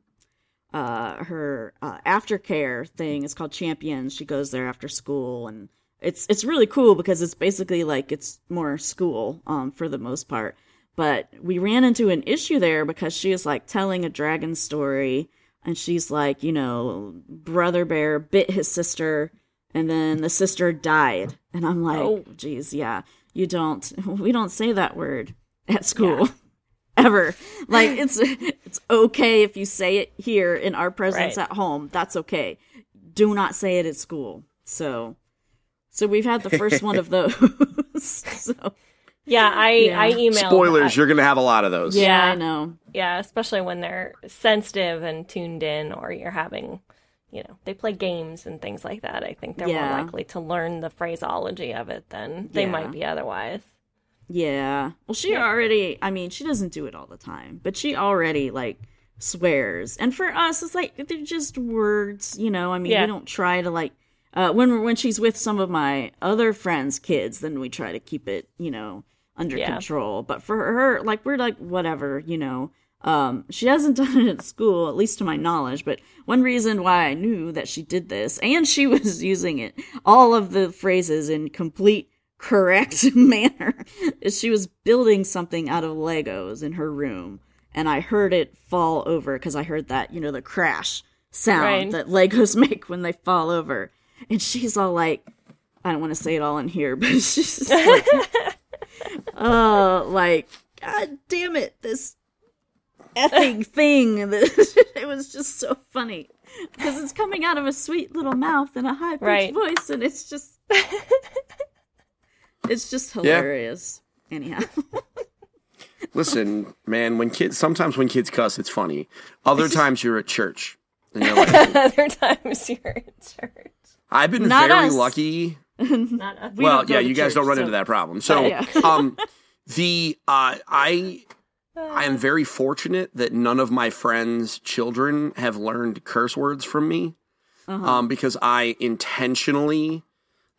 uh, her uh, aftercare thing. It's called Champions. She goes there after school, and it's it's really cool because it's basically like it's more school um, for the most part. But we ran into an issue there because she is like telling a dragon story, and she's like, you know, brother bear bit his sister, and then the sister died. And I'm like, oh, geez, yeah. You don't, we don't say that word at school, yeah. ever. Like, it's it's okay if you say it here in our presence right. at home. That's okay. Do not say it at school. So, so we've had the first one of those. So, yeah, I, yeah. I emailed. Spoilers, that. You're going to have a lot of those. Yeah, yeah, I know. Yeah, especially when they're sensitive and tuned in, or you're having, you know, they play games and things like that. I think they're yeah. more likely to learn the phraseology of it than they yeah. might be otherwise. Yeah. Well, she yeah. already, I mean, she doesn't do it all the time, but she already, like, swears. And for us, it's like, they're just words, you know? I mean, yeah. we don't try to, like, uh, when when she's with some of my other friends' kids, then we try to keep it, you know, under yeah. control. But for her, like, we're like, whatever, you know? Um, she hasn't done it at school, at least to my knowledge, but one reason why I knew that she did this, and she was using it, all of the phrases in complete, correct manner, is she was building something out of Legos in her room, and I heard it fall over, because I heard that, you know, the crash sound right. that Legos make when they fall over, and she's all like, I don't want to say it all in here, but she's just like, oh, uh, like, God damn it, this effing thing. It was just so funny because it's coming out of a sweet little mouth and a high pitched right. voice, and it's just it's just hilarious. Yeah. Anyhow, listen, man. When kids sometimes when kids cuss, it's funny. Other times you're at church. And you're like, Other times you're at church. I've been Not very us. lucky. Not us. Well, we yeah, you church, guys don't run so. into that problem. So, uh, yeah. um, the uh, I. I am very fortunate that none of my friends' children have learned curse words from me, uh-huh. um, because I intentionally,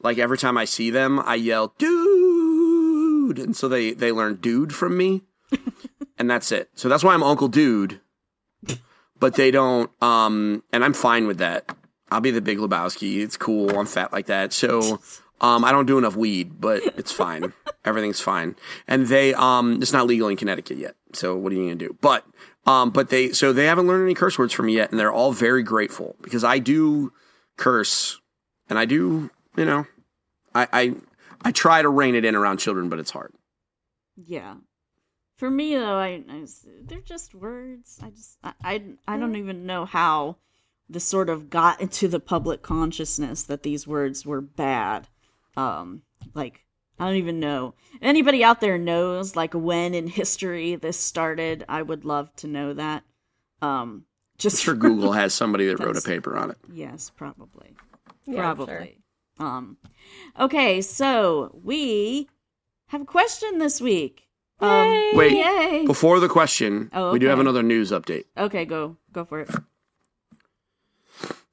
like every time I see them, I yell, dude, and so they, they learn dude from me, and that's it. So that's why I'm Uncle Dude, but they don't, um, and I'm fine with that. I'll be the Big Lebowski. It's cool. I'm fat like that, so... Um, I don't do enough weed, but it's fine. Everything's fine. And they, um, it's not legal in Connecticut yet. So what are you going to do? But, Um, but they, so they haven't learned any curse words from me yet, and they're all very grateful because I do curse, and I do, you know, I, I, I try to rein it in around children, but it's hard. Yeah. For me though, I, I was, they're just words. I just, I, I, I don't even know how this sort of got into the public consciousness that these words were bad. Um, like, I don't even know. If anybody out there knows, like, when in history this started, I would love to know that. Um, just I'm sure for Google has somebody that wrote a paper on it. Yes, probably. Yeah, probably. Sure. Um, okay, so we have a question this week. Yay! Um, Wait, yay. Before the question, oh, okay. We do have another news update. Okay, go go for it.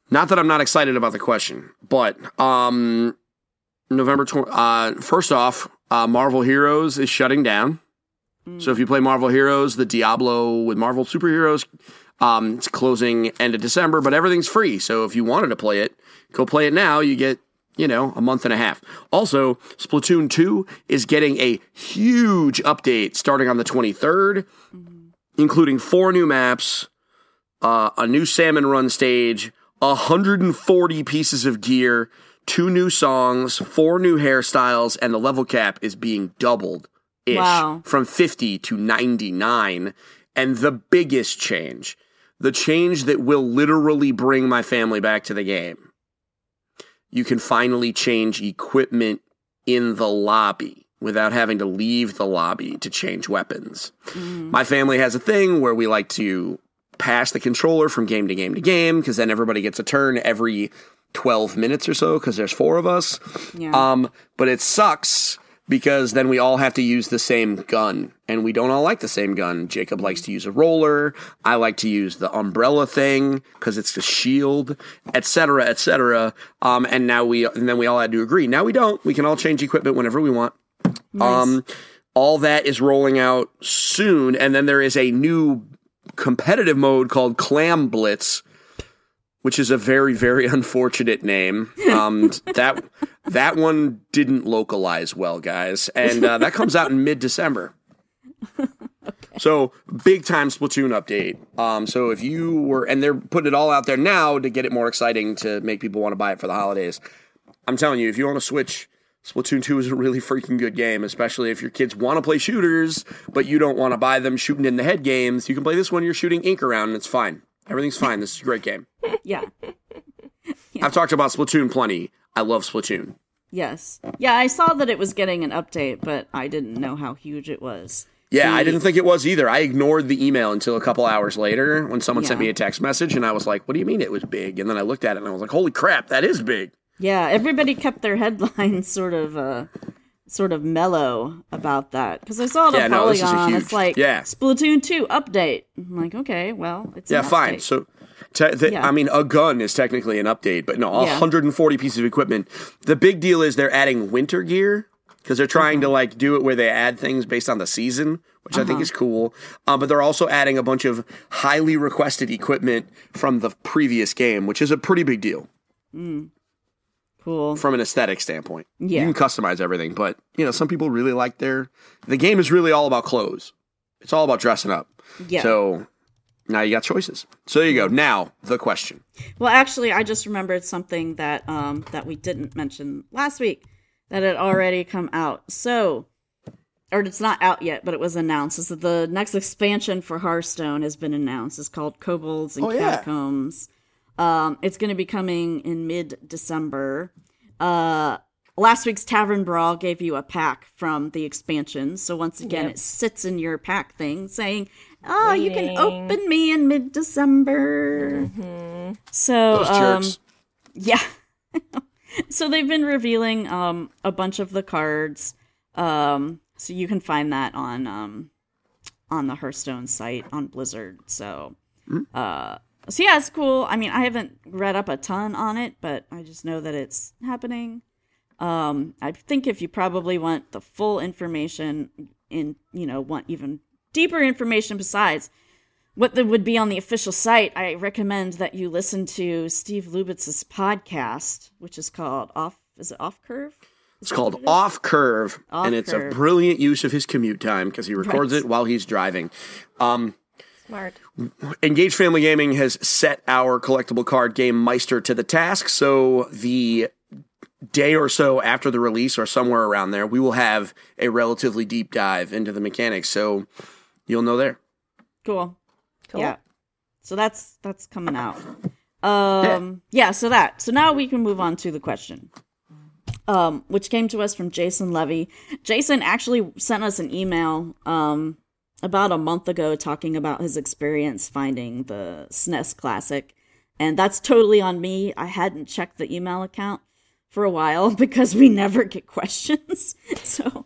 Not that I'm not excited about the question, but... um. November tw- uh first off, uh, Marvel Heroes is shutting down. Mm. So if you play Marvel Heroes, the Diablo with Marvel superheroes, um, it's closing end of December, but everything's free. So if you wanted to play it, go play it now. You get, you know, a month and a half. Also, Splatoon two is getting a huge update starting on the twenty-third, mm-hmm. including four new maps, uh, a new Salmon Run stage, one hundred forty pieces of gear, two new songs, four new hairstyles, and the level cap is being doubled-ish wow. from fifty to ninety-nine. And the biggest change, the change that will literally bring my family back to the game, you can finally change equipment in the lobby without having to leave the lobby to change weapons. Mm. My family has a thing where we like to pass the controller from game to game to game because then everybody gets a turn every... twelve minutes or so because there's four of us. Yeah. Um, but it sucks because then we all have to use the same gun and we don't all like the same gun. Jacob likes to use a roller. I like to use the umbrella thing because it's the shield, et cetera, et cetera. Um, and now we, and then we all had to agree. Now we don't, we can all change equipment whenever we want. Nice. Um, all that is rolling out soon. And then there is a new competitive mode called Clam Blitz, which is a very, very unfortunate name. Um, that that one didn't localize well, guys. And uh, that comes out in mid-December. Okay. So, big-time Splatoon update. Um, so if you were... And they're putting it all out there now to get it more exciting, to make people want to buy it for the holidays. I'm telling you, if you want to switch, Splatoon two is a really freaking good game, especially if your kids want to play shooters, but you don't want to buy them shooting in the head games. You can play this one, you're shooting ink around, and it's fine. Everything's fine. This is a great game. Yeah. yeah. I've talked about Splatoon plenty. I love Splatoon. Yes. Yeah, I saw that it was getting an update, but I didn't know how huge it was. Yeah, the... I didn't think it was either. I ignored the email until a couple hours later when someone yeah. sent me a text message, and I was like, what do you mean it was big? And then I looked at it, and I was like, holy crap, that is big. Yeah, everybody kept their headlines sort of... Uh... sort of mellow about that because I saw it on yeah, no, Polygon. Huge, it's like yeah. Splatoon two update. I'm like, okay, well, it's yeah, an fine. Update. So, te- th- yeah. I mean, a gun is technically an update, but no, one hundred forty yeah. pieces of equipment. The big deal is they're adding winter gear because they're trying uh-huh. to like do it where they add things based on the season, which uh-huh. I think is cool. Um, but they're also adding a bunch of highly requested equipment from the previous game, which is a pretty big deal. Mm. Cool. From an aesthetic standpoint. Yeah. You can customize everything, but, you know, some people really like their... The game is really all about clothes. It's all about dressing up. Yeah. So, now you got choices. So, there you go. Now, the question. Well, actually, I just remembered something that um, that we didn't mention last week that had already come out. So, or it's not out yet, but it was announced. Is that the next expansion for Hearthstone has been announced. It's called Kobolds and oh, Catacombs. Yeah. Um, it's going to be coming in mid-December. Uh, last week's Tavern Brawl gave you a pack from the expansion. So once again, yep. it sits in your pack thing saying, oh, Winning. You can open me in mid-December. Mm-hmm. So, Those jerks. um, yeah. So they've been revealing, um, a bunch of the cards. Um, so you can find that on, um, on the Hearthstone site on Blizzard. So, mm-hmm. uh, So yeah, it's cool. I mean, I haven't read up a ton on it, but I just know that it's happening. Um, I think if you probably want the full information in, you know, want even deeper information besides what that would be on the official site, I recommend that you listen to Steve Lubitz's podcast, which is called Off, is it Off Curve? It's called Off Curve, Off and it's Curve. A brilliant use of his commute time because he records right. it while he's driving. Um Smart. Engaged Family Gaming has set our collectible card game Meister to the task, so the day or so after the release or somewhere around there, we will have a relatively deep dive into the mechanics, so you'll know there. Cool. Cool. Yeah. So that's that's coming out. Um, yeah. yeah, so that. So now we can move on to the question, um, which came to us from Jason Levy. Jason actually sent us an email um, about a month ago talking about his experience finding the S N E S Classic, and that's totally on me. I hadn't checked the email account for a while because we never get questions. So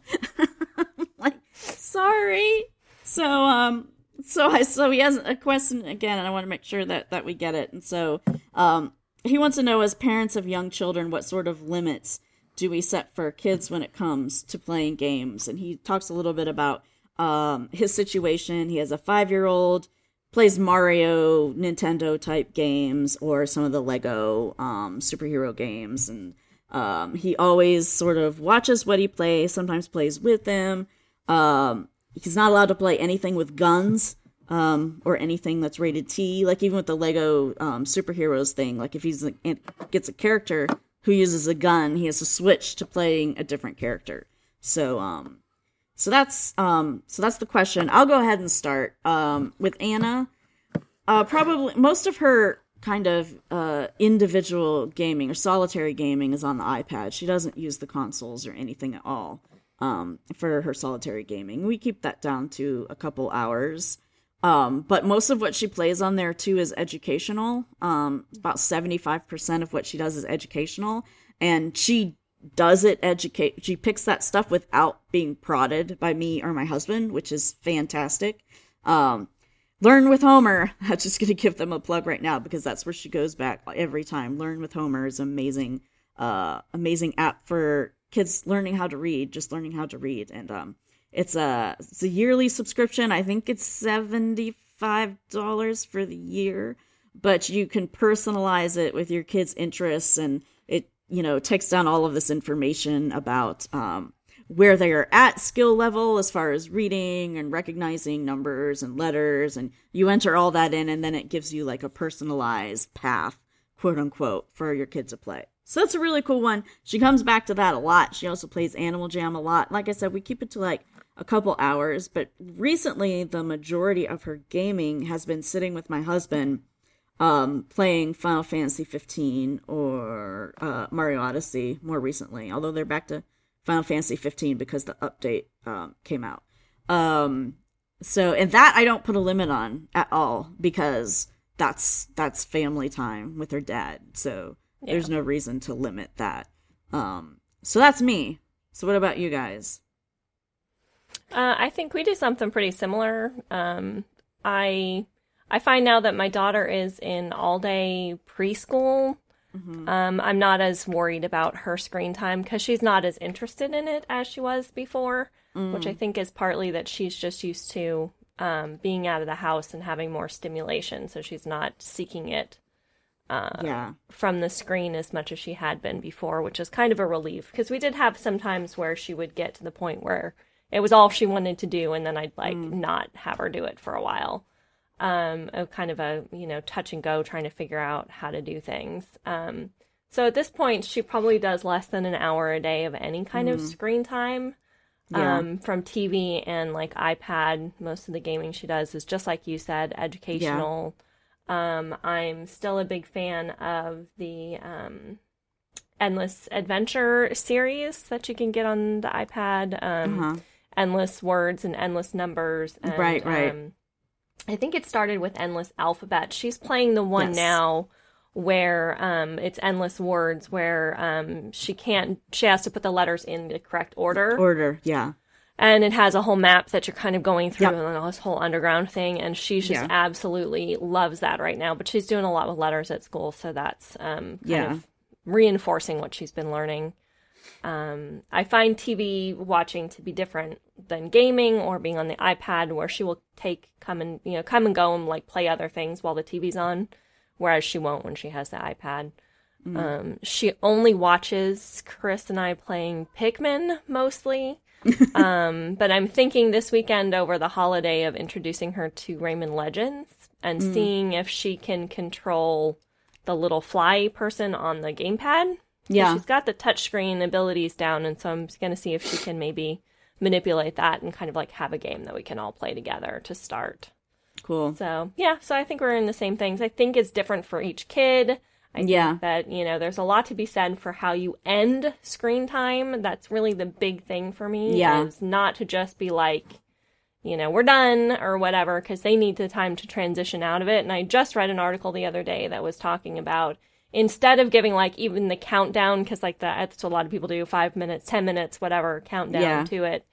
I'm like, sorry. So um, so I so he has a question again, and I want to make sure that, that we get it. And so um, he wants to know, as parents of young children, what sort of limits do we set for kids when it comes to playing games? And he talks a little bit about um, his situation. He has a five-year-old, plays Mario, Nintendo-type games, or some of the Lego um, superhero games. And um, he always sort of watches what he plays, sometimes plays with him. Um, he's not allowed to play anything with guns um, or anything that's rated T. Like, even with the Lego um, superheroes thing, like if he's it gets a character who uses a gun, he has to switch to playing a different character. So, um, so that's um, so that's the question. I'll go ahead and start um, with Anna. Uh, probably most of her kind of uh, individual gaming or solitary gaming is on the iPad. She doesn't use the consoles or anything at all um, for her solitary gaming. We keep that down to a couple hours. Um, but most of what she plays on there, too, is educational. Um, about seventy-five percent of what she does is educational. And she does it educate. She picks that stuff without being prodded by me or my husband, which is fantastic. Um, Learn with Homer. I'm just going to give them a plug right now because that's where she goes back every time. Learn with Homer is an amazing, uh, amazing app for kids learning how to read, just learning how to read. And um, it's a it's a yearly subscription. I think it's seventy-five dollars for the year, but you can personalize it with your kids' interests, and it you know takes down all of this information about um, where they are at skill level as far as reading and recognizing numbers and letters, and you enter all that in, and then it gives you like a personalized path, quote unquote, for your kid to play. So that's a really cool one. She comes back to that a lot. She also plays Animal Jam a lot. Like I said, we keep it to like a couple hours, but recently the majority of her gaming has been sitting with my husband um, playing Final Fantasy fifteen or uh, Mario Odyssey more recently, although they're back to Final Fantasy fifteen because the update um, came out. Um, so, and that I don't put a limit on at all because that's that's family time with her dad. So yeah. There's no reason to limit that. Um, so that's me. So what about you guys? Uh, I think we do something pretty similar. Um, I I find now that my daughter is in all-day preschool. Mm-hmm. Um, I'm not as worried about her screen time because she's not as interested in it as she was before, mm. which I think is partly that she's just used to um, being out of the house and having more stimulation, so she's not seeking it uh, yeah. from the screen as much as she had been before, which is kind of a relief because we did have some times where she would get to the point where it was all she wanted to do, and then I'd like mm. not have her do it for a while. Um, a kind of a, you know, touch and go, trying to figure out how to do things. Um, so at this point, she probably does less than an hour a day of any kind mm. of screen time yeah. um, from T V and like iPad. Most of the gaming she does is just like you said, educational. Yeah. Um, I'm still a big fan of the um, Endless Adventure series that you can get on the iPad. Um, uh-huh. Endless Words and Endless Numbers. And, right, right. Um, I think it started with Endless Alphabet. She's playing the one yes. now where um, it's Endless Words, where um, she can't, she has to put the letters in the correct order. Order, yeah. And it has a whole map that you're kind of going through yep. and all this whole underground thing. And she just yeah. absolutely loves that right now. But she's doing a lot with letters at school. So that's um, kind yeah. of reinforcing what she's been learning. Um, I find T V watching to be different than gaming or being on the iPad, where she will take come and you know come and go and like play other things while the T V's on, whereas she won't when she has the iPad. Mm. Um, she only watches Chris and I playing Pikmin mostly, um, but I'm thinking this weekend over the holiday of introducing her to Rayman Legends and mm. seeing if she can control the little fly person on the gamepad. Yeah. She's got the touchscreen abilities down, and so I'm going to see if she can maybe manipulate that and kind of like have a game that we can all play together to start. Cool. So, yeah, so I think we're in the same things. I think it's different for each kid. I yeah. think that, you know, there's a lot to be said for how you end screen time. That's really the big thing for me. Yeah. Is not to just be like, you know, we're done or whatever, because they need the time to transition out of it. And I just read an article the other day that was talking about, instead of giving like even the countdown, because like the, that's what a lot of people do, five minutes, ten minutes, whatever, countdown yeah. to it.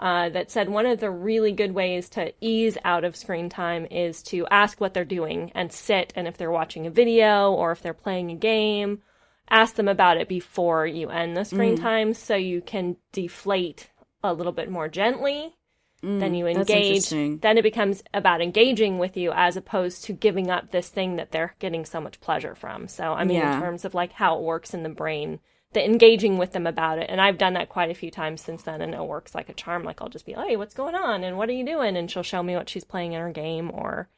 Uh, that said, one of the really good ways to ease out of screen time is to ask what they're doing and sit, and if they're watching a video or if they're playing a game, ask them about it before you end the screen mm. time, so you can deflate a little bit more gently. Mm, then you engage. Then it becomes about engaging with you as opposed to giving up this thing that they're getting so much pleasure from. So, I mean, yeah. in terms of like how it works in the brain, the engaging with them about it. And I've done that quite a few times since then, and it works like a charm. Like, I'll just be, hey, what's going on? And what are you doing? And she'll show me what she's playing in her game, or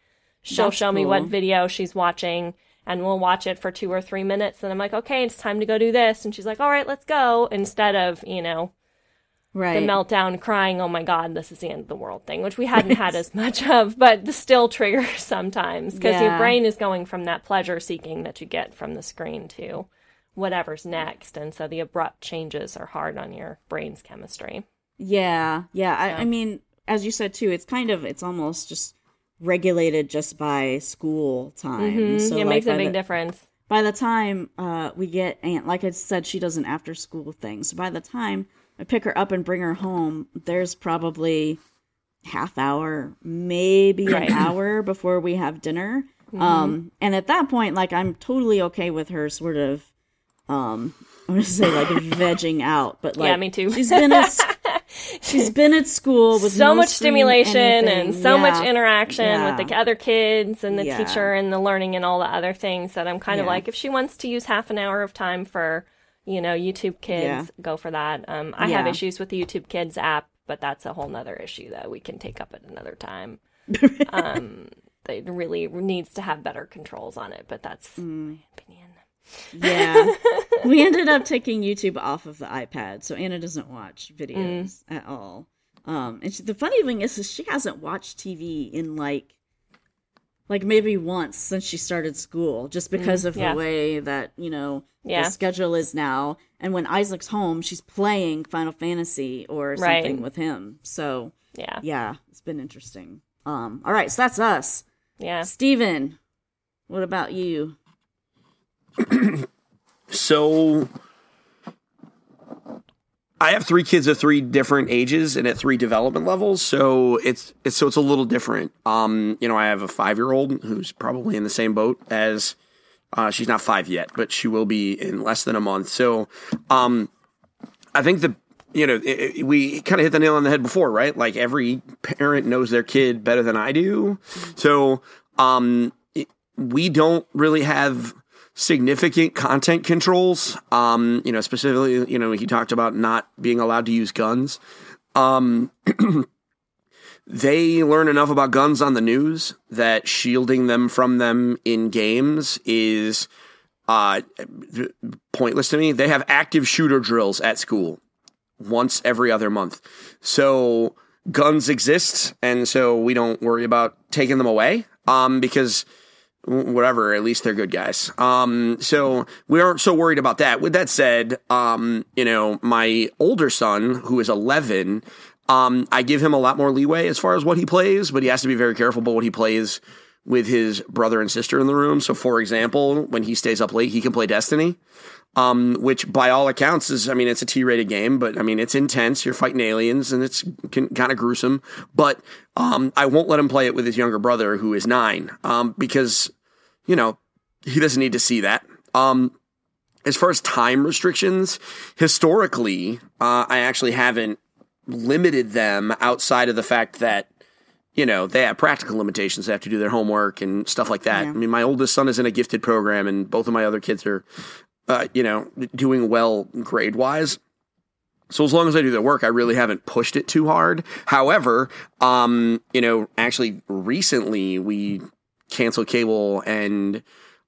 she'll That's show cool. me what video she's watching, and we'll watch it for two or three minutes. And I'm like, okay, it's time to go do this. And she's like, all right, let's go. Instead of, you know, right. the meltdown crying, oh my God, this is the end of the world thing, which we hadn't right. had as much of, but still triggers sometimes, because yeah. your brain is going from that pleasure seeking that you get from the screen to whatever's next, and so the abrupt changes are hard on your brain's chemistry. Yeah, yeah. So. I, I mean, as you said too, it's kind of, it's almost just regulated just by school time. Mm-hmm. So it like makes a big the, difference. By the time uh, we get, and like I said, she does an after school thing. So by the time I pick her up and bring her home, there's probably half hour, maybe right. an hour before we have dinner. Mm-hmm. Um, and at that point, like, I'm totally okay with her sort of. Um, I'm gonna say like vegging out, but like yeah, me too. she's been at she's been at school with so no much stimulation anything. and so yeah. much interaction yeah. with the other kids and the yeah. teacher and the learning and all the other things that I'm kind yeah. of like, if she wants to use half an hour of time for, you know, YouTube Kids, yeah. go for that. Um, I yeah. have issues with the YouTube Kids app, but that's a whole nother issue that we can take up at another time. um, it really needs to have better controls on it, but that's mm. my opinion. Yeah. We ended up taking YouTube off of the iPad, so Anna doesn't watch videos mm. at all. Um, and she, the funny thing is, is she hasn't watched T V in like, like maybe once since she started school, just because mm. of yeah. the way that, you know, yeah. the schedule is now. And when Isaac's home, she's playing Final Fantasy or right. something with him. So, yeah, yeah, it's been interesting. Um, all right, so that's us. Yeah. Steven, what about you? So, I have three kids of three different ages and at three development levels, so it's, it's so it's a little different. Um, you know, I have a five-year-old who's probably in the same boat as uh, she's not five yet, but she will be in less than a month. So, um, I think the you know it, it, we kind of hit the nail on the head before, right? Like every parent knows their kid better than I do, so um, it, we don't really have significant content controls, um, you know, specifically, you know, he talked about not being allowed to use guns. Um, they learn enough about guns on the news that shielding them from them in games is uh, pointless to me. They have active shooter drills at school once every other month. So guns exist, and so we don't worry about taking them away um, because whatever, at least they're good guys. Um, so we aren't so worried about that. With that said, um, you know, my older son, who is eleven, um, I give him a lot more leeway as far as what he plays, but he has to be very careful about what he plays with his brother and sister in the room. So, for example, when he stays up late, he can play Destiny, um, which by all accounts is, I mean, it's a T-rated game, but I mean, it's intense. You're fighting aliens and it's can, kind of gruesome, but um, I won't let him play it with his younger brother, who is nine, um, because, you know, he doesn't need to see that. Um, as far as time restrictions, historically, uh, I actually haven't limited them outside of the fact that, you know, they have practical limitations. They have to do their homework and stuff like that. Yeah. I mean, my oldest son is in a gifted program, and both of my other kids are, uh, you know, doing well grade-wise. So as long as I do the work, I really haven't pushed it too hard. However, um, you know, actually recently we canceled cable and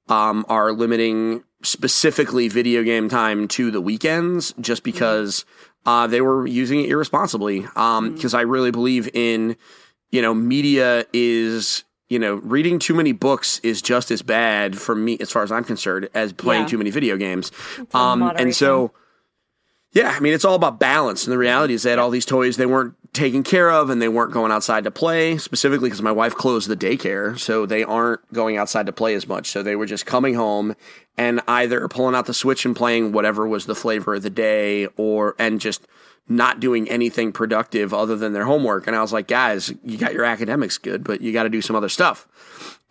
um, are limiting specifically video game time to the weekends just because uh, they were using it irresponsibly. Because um, mm-hmm. I really believe in, you know, media is, you know, reading too many books is just as bad for me, as far as I'm concerned, as playing yeah. too many video games. Um, and so... Yeah, I mean, it's all about balance, and the reality is that all these toys, they weren't taken care of, and they weren't going outside to play, specifically because my wife closed the daycare, so they aren't going outside to play as much, so they were just coming home and either pulling out the Switch and playing whatever was the flavor of the day, or and just not doing anything productive other than their homework, and I was like, guys, you got your academics good, but you got to do some other stuff,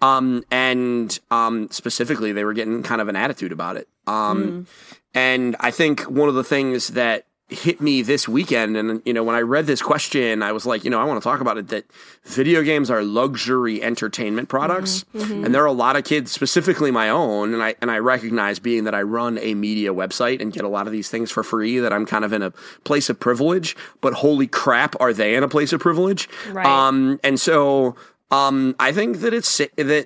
um, and um, specifically, they were getting kind of an attitude about it, um, mm. And I think one of the things that hit me this weekend, and, you know, when I read this question, I was like, you know, I want to talk about it, that video games are luxury entertainment products. Mm-hmm. And there are a lot of kids, specifically my own, and I and I recognize, being that I run a media website and get a lot of these things for free, that I'm kind of in a place of privilege. But holy crap, are they in a place of privilege? Right. Um, and so... Um, I think that it's that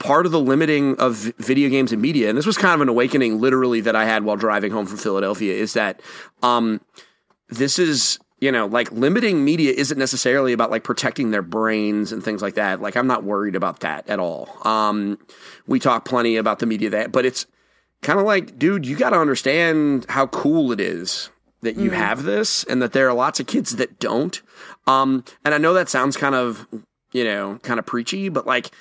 part of the limiting of video games and media, and this was kind of an awakening literally that I had while driving home from Philadelphia, is that um, this is, you know, like limiting media isn't necessarily about like protecting their brains and things like that. Like I'm not worried about that at all. Um, we talk plenty about the media that, but it's kind of like, dude, you got to understand how cool it is that you mm-hmm. have this and that there are lots of kids that don't. Um, and I know that sounds kind of... you know, kind of preachy, but like,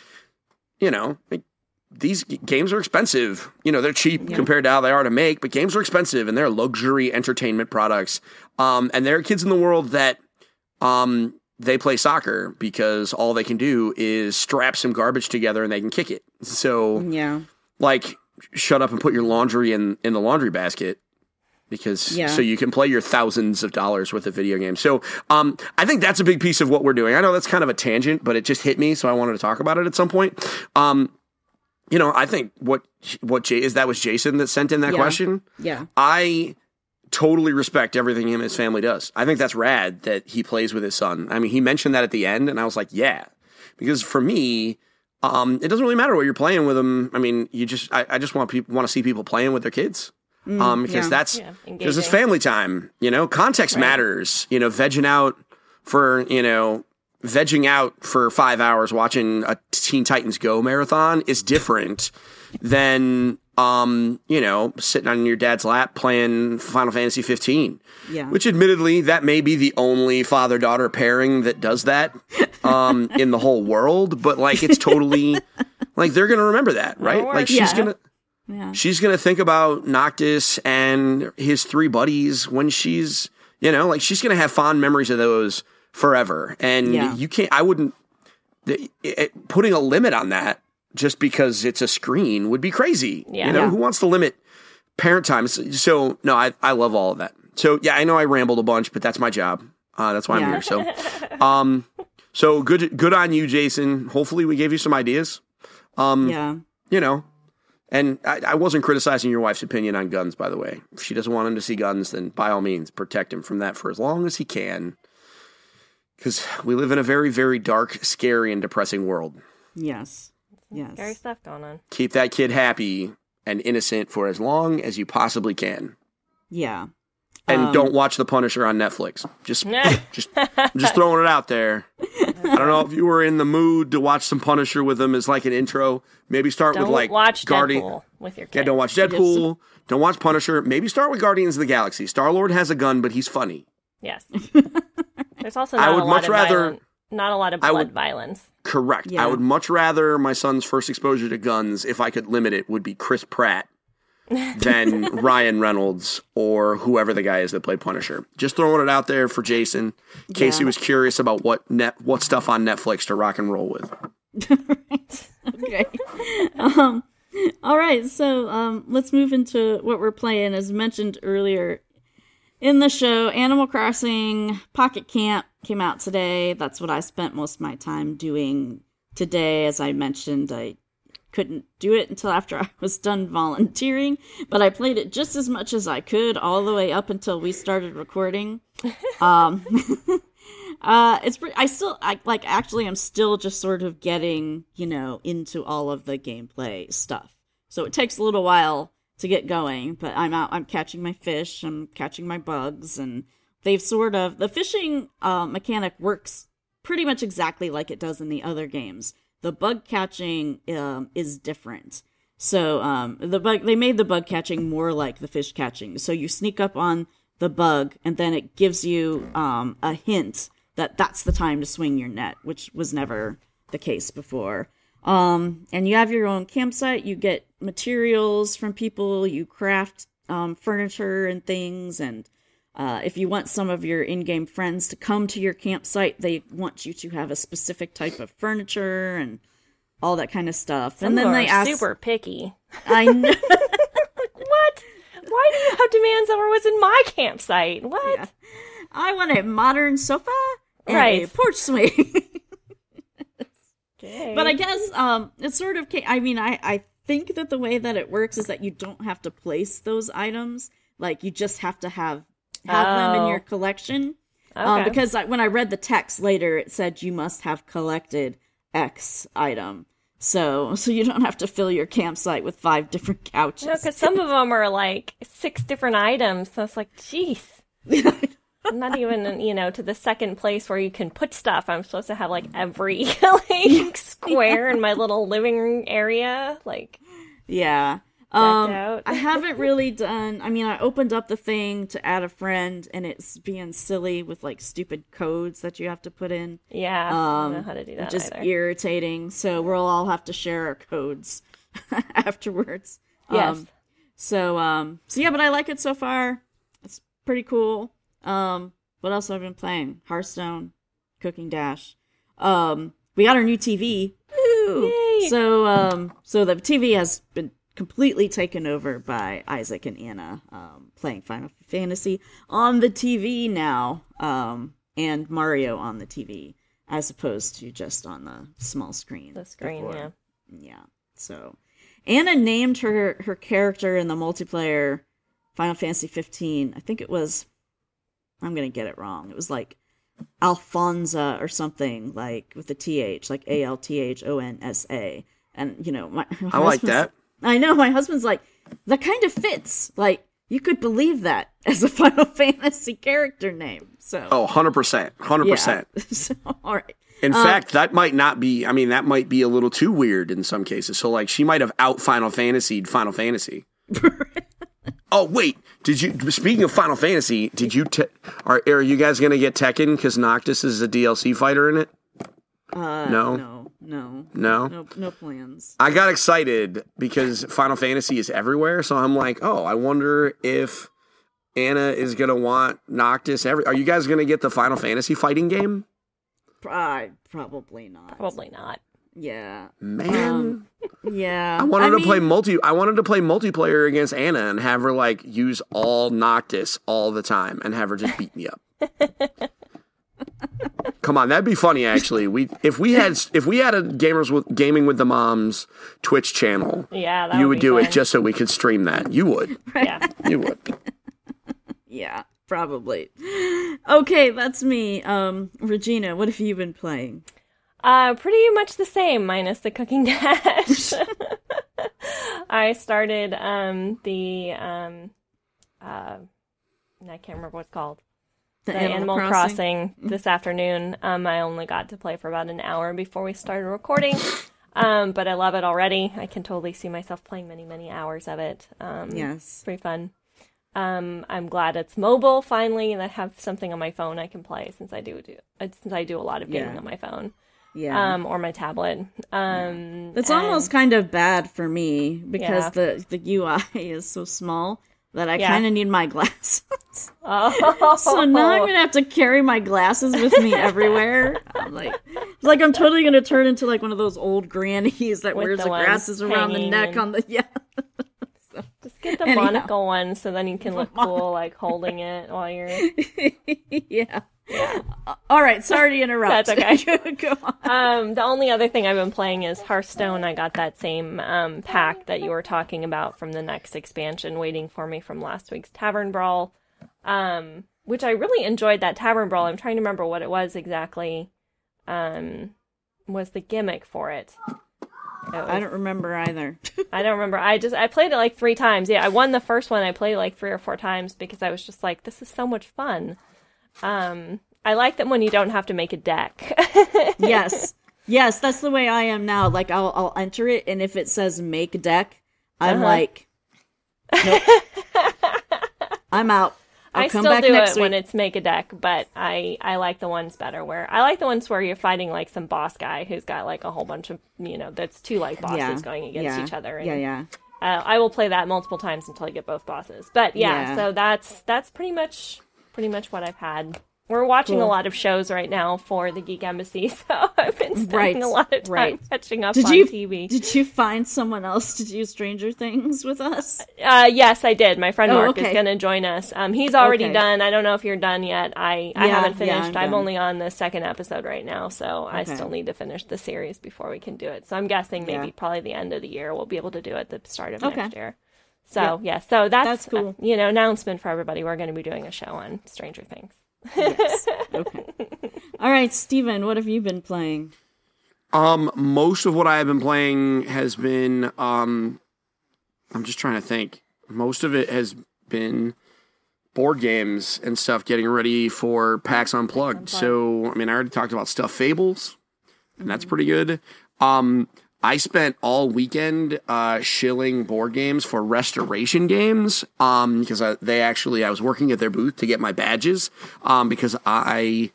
you know, like these g- games are expensive. You know, they're cheap yeah. compared to how they are to make, but games are expensive and they're luxury entertainment products. Um, and there are kids in the world that um, they play soccer because all they can do is strap some garbage together and they can kick it. So, yeah, like, shut up and put your laundry in, in the laundry basket. Because yeah. so you can play your thousands of dollars worth of video games. So um, I think that's a big piece of what we're doing. I know that's kind of a tangent, but it just hit me, so I wanted to talk about it at some point. Um, you know, I think what what Jay, is that was Jason that sent in that yeah. question. Yeah, I totally respect everything him and his family does. I think that's rad that he plays with his son. I mean, he mentioned that at the end, and I was like, yeah, because for me. Um, it doesn't really matter what you're playing with them. I mean, you just I, I just want people want to see people playing with their kids. Mm, um, because yeah. that's, yeah, because it's family time, you know, context right. matters, you know, vegging out for, you know, vegging out for five hours watching a Teen Titans Go marathon is different than, um, you know, sitting on your dad's lap playing Final Fantasy fifteen, yeah. which admittedly that may be the only father-daughter pairing that does that, um, in the whole world, but like, it's totally like, they're going to remember that, right? Like yeah. she's going to. Yeah. She's going to think about Noctis and his three buddies when she's, you know, like she's going to have fond memories of those forever. And yeah. you can't, I wouldn't, it, it, putting a limit on that just because it's a screen would be crazy. Yeah. You know, yeah. who wants to limit parent time? So, so no, I, I love all of that. So yeah, I know I rambled a bunch, but that's my job. Uh, that's why yeah. I'm here. So, um, so good, good on you, Jason. Hopefully we gave you some ideas. Um, yeah. You know. And I, I wasn't criticizing your wife's opinion on guns, by the way. If she doesn't want him to see guns, then by all means, protect him from that for as long as he can. Because we live in a very, very dark, scary, and depressing world. Yes. Yes. Scary stuff going on. Keep that kid happy and innocent for as long as you possibly can. Yeah. And um, don't watch The Punisher on Netflix. Just, just, I'm just throwing it out there. I don't know if you were in the mood to watch some Punisher with them as like an intro. Maybe start don't with like watch Guardian Deadpool with your kid. Yeah, don't watch Deadpool. Just... Don't watch Punisher. Maybe start with Guardians of the Galaxy. Star-Lord has a gun, but he's funny. Yes. There's also not I would a lot much of rather violent, not a lot of blood I would, violence. Correct. Yeah. I would much rather my son's first exposure to guns, if I could limit it, would be Chris Pratt than Ryan Reynolds or whoever the guy is that played Punisher. Just throwing it out there for Jason in case yeah. he was curious about what net what stuff on Netflix to rock and roll with. Right. Okay. Um, all right. So um, let's move into what we're playing. As mentioned earlier in the show, Animal Crossing Pocket Camp came out today. That's what I spent most of my time doing today. As I mentioned, I couldn't do it until after I was done volunteering, but I played it just as much as I could all the way up until we started recording. Um, uh, it's pretty, I still, I, like, actually I'm still just sort of getting, you know, into all of the gameplay stuff. So it takes a little while to get going, but I'm out, I'm catching my fish, I'm catching my bugs, and they've sort of, the fishing uh, mechanic works pretty much exactly like it does in the other games. The bug catching um, is different. So um, the bug they made the bug catching more like the fish catching. So you sneak up on the bug, and then it gives you um, a hint that that's the time to swing your net, which was never the case before. Um, and you have your own campsite. You get materials from people. You craft um, furniture and things. And uh, if you want some of your in-game friends to come to your campsite, they want you to have a specific type of furniture and all that kind of stuff. Some and then are they ask, super picky. I know. What? Why do you have demands over what's in my campsite? What? Yeah. I want a modern sofa and right. a porch swing. Okay. But I guess um, it's sort of. I mean, I I think that the way that it works is that you don't have to place those items. Like you just have to have. Have oh. them in your collection. Okay. Um, because I, when I read the text later, it said you must have collected X item. So so you don't have to fill your campsite with five different couches. No, because some of them are like six different items. So it's like, jeez. I'm not even, you know, to the second place where you can put stuff. I'm supposed to have like every like square yeah. in my little living room area. Like, yeah. Um, I haven't really done, I mean, I opened up the thing to add a friend, and it's being silly with, like, stupid codes that you have to put in. Yeah, um, I don't know how to do that just either. Just irritating, so we'll all have to share our codes afterwards. Yes. Um, so, um, so, yeah, but I like it so far. It's pretty cool. Um, what else have I been playing? Hearthstone, Cooking Dash. Um, we got our new T V. Woo! Yay! So, um, so the T V has been completely taken over by Isaac and Anna um, playing Final Fantasy on the T V now um, and Mario on the T V as opposed to just on the small screen. The screen, before. yeah. Yeah, so Anna named her, her character in the multiplayer Final Fantasy fifteen. I think it was, I'm going to get it wrong. It was like Alfonsa or something, like with the T H, like A L T H O N S A. And, you know, my, my I like that. I know, my husband's like, that kind of fits. Like, you could believe that as a Final Fantasy character name. So Oh, one hundred percent. one hundred percent. Yeah. So, all right. In um, fact, that might not be, I mean, that might be a little too weird in some cases. So, like, she might have out Final Fantasy'd Final Fantasy. Oh, wait. Did you, speaking of Final Fantasy, did you, te- are, are you guys going to get Tekken because Noctis is a D L C fighter in it? Uh, no. No. No, no, no, no plans. I got excited because Final Fantasy is everywhere. So I'm like, oh, I wonder if Anna is going to want Noctis. Every- Are you guys going to get the Final Fantasy fighting game? Uh, probably not. Probably not. Yeah. Man. Um, yeah. I wanted I to mean, play multi. I wanted to play multiplayer against Anna and have her like use all Noctis all the time and have her just beat me up. Come on, that'd be funny. Actually, we if we had if we had a gamers with gaming with the moms Twitch channel, yeah, that you would, would do fun. It just so we could stream that. You would, yeah, you would, yeah, probably. Okay, that's me, um, Regina. What have you been playing? Uh, pretty much the same, minus the Cooking Dash. I started um the um uh, I can't remember what it's called. The, the Animal, Animal Crossing. Crossing this afternoon. Um, I only got to play for about an hour before we started recording, um, but I love it already. I can totally see myself playing many, many hours of it. Um, yes. It's pretty fun. Um, I'm glad it's mobile finally, and I have something on my phone I can play since I do, do since I do a lot of gaming yeah. on my phone. Yeah. Um, or my tablet. Um, it's and, almost kind of bad for me because yeah. the, the U I is so small. That I yeah. kind of need my glasses. Oh. So now I'm going to have to carry my glasses with me everywhere. I'm like, like I'm totally going to turn into like one of those old grannies that with wears the, the glasses around the neck and... on the, yeah. So, just get the anyhow. Monocle one so then you can look cool like holding it while you're. Yeah. Yeah. All right. Sorry to interrupt. That's okay. Go on. Um, the only other thing I've been playing is Hearthstone. I got that same um, pack that you were talking about from the next expansion waiting for me from last week's Tavern Brawl, um, which I really enjoyed that Tavern Brawl. I'm trying to remember what it was exactly um, was the gimmick for it. It was, I don't remember either. I don't remember. I just, I played it like three times. Yeah, I won the first one. I played it like three or four times because I was just like, this is so much fun. Um, I like them when you don't have to make a deck. Yes. Yes, that's the way I am now. Like, I'll I'll enter it, and if it says make deck, I'm uh-huh. like, nope. I'm out. I'll I come still back do next it week. When it's make a deck, but I, I like the ones better where... I like the ones where you're fighting, like, some boss guy who's got, like, a whole bunch of, you know, that's two, like, bosses yeah. going against yeah. each other. And, yeah, yeah. Uh, I will play that multiple times until I get both bosses. But, yeah, yeah. so that's that's pretty much... pretty much what I've had. We're watching cool. a lot of shows right now for the Geek Embassy, so I've been spending right, a lot of time right. catching up did on you, T V. Did you find someone else to do Stranger Things with us? Uh, yes, I did. My friend oh, Mark okay. is going to join us. Um, he's already okay. done. I don't know if you're done yet. I, I yeah, haven't finished. Yeah, I'm, I'm only on the second episode right now, so okay. I still need to finish the series before we can do it. So I'm guessing maybe yeah. probably the end of the year we'll be able to do it, the start of okay. next year. So, yeah. yeah, so that's, that's cool. uh, you know, announcement for everybody. We're going to be doing a show on Stranger Things. Yes. Okay. All right, Steven, what have you been playing? Um, most of what I have been playing has been, um, I'm just trying to think. Most of it has been board games and stuff, getting ready for PAX Unplugged. Unplugged. So, I mean, I already talked about Stuffed Fables, and mm-hmm. that's pretty good. Um... I spent all weekend uh, shilling board games for Restoration Games um, because I, they actually, I was working at their booth to get my badges um, because I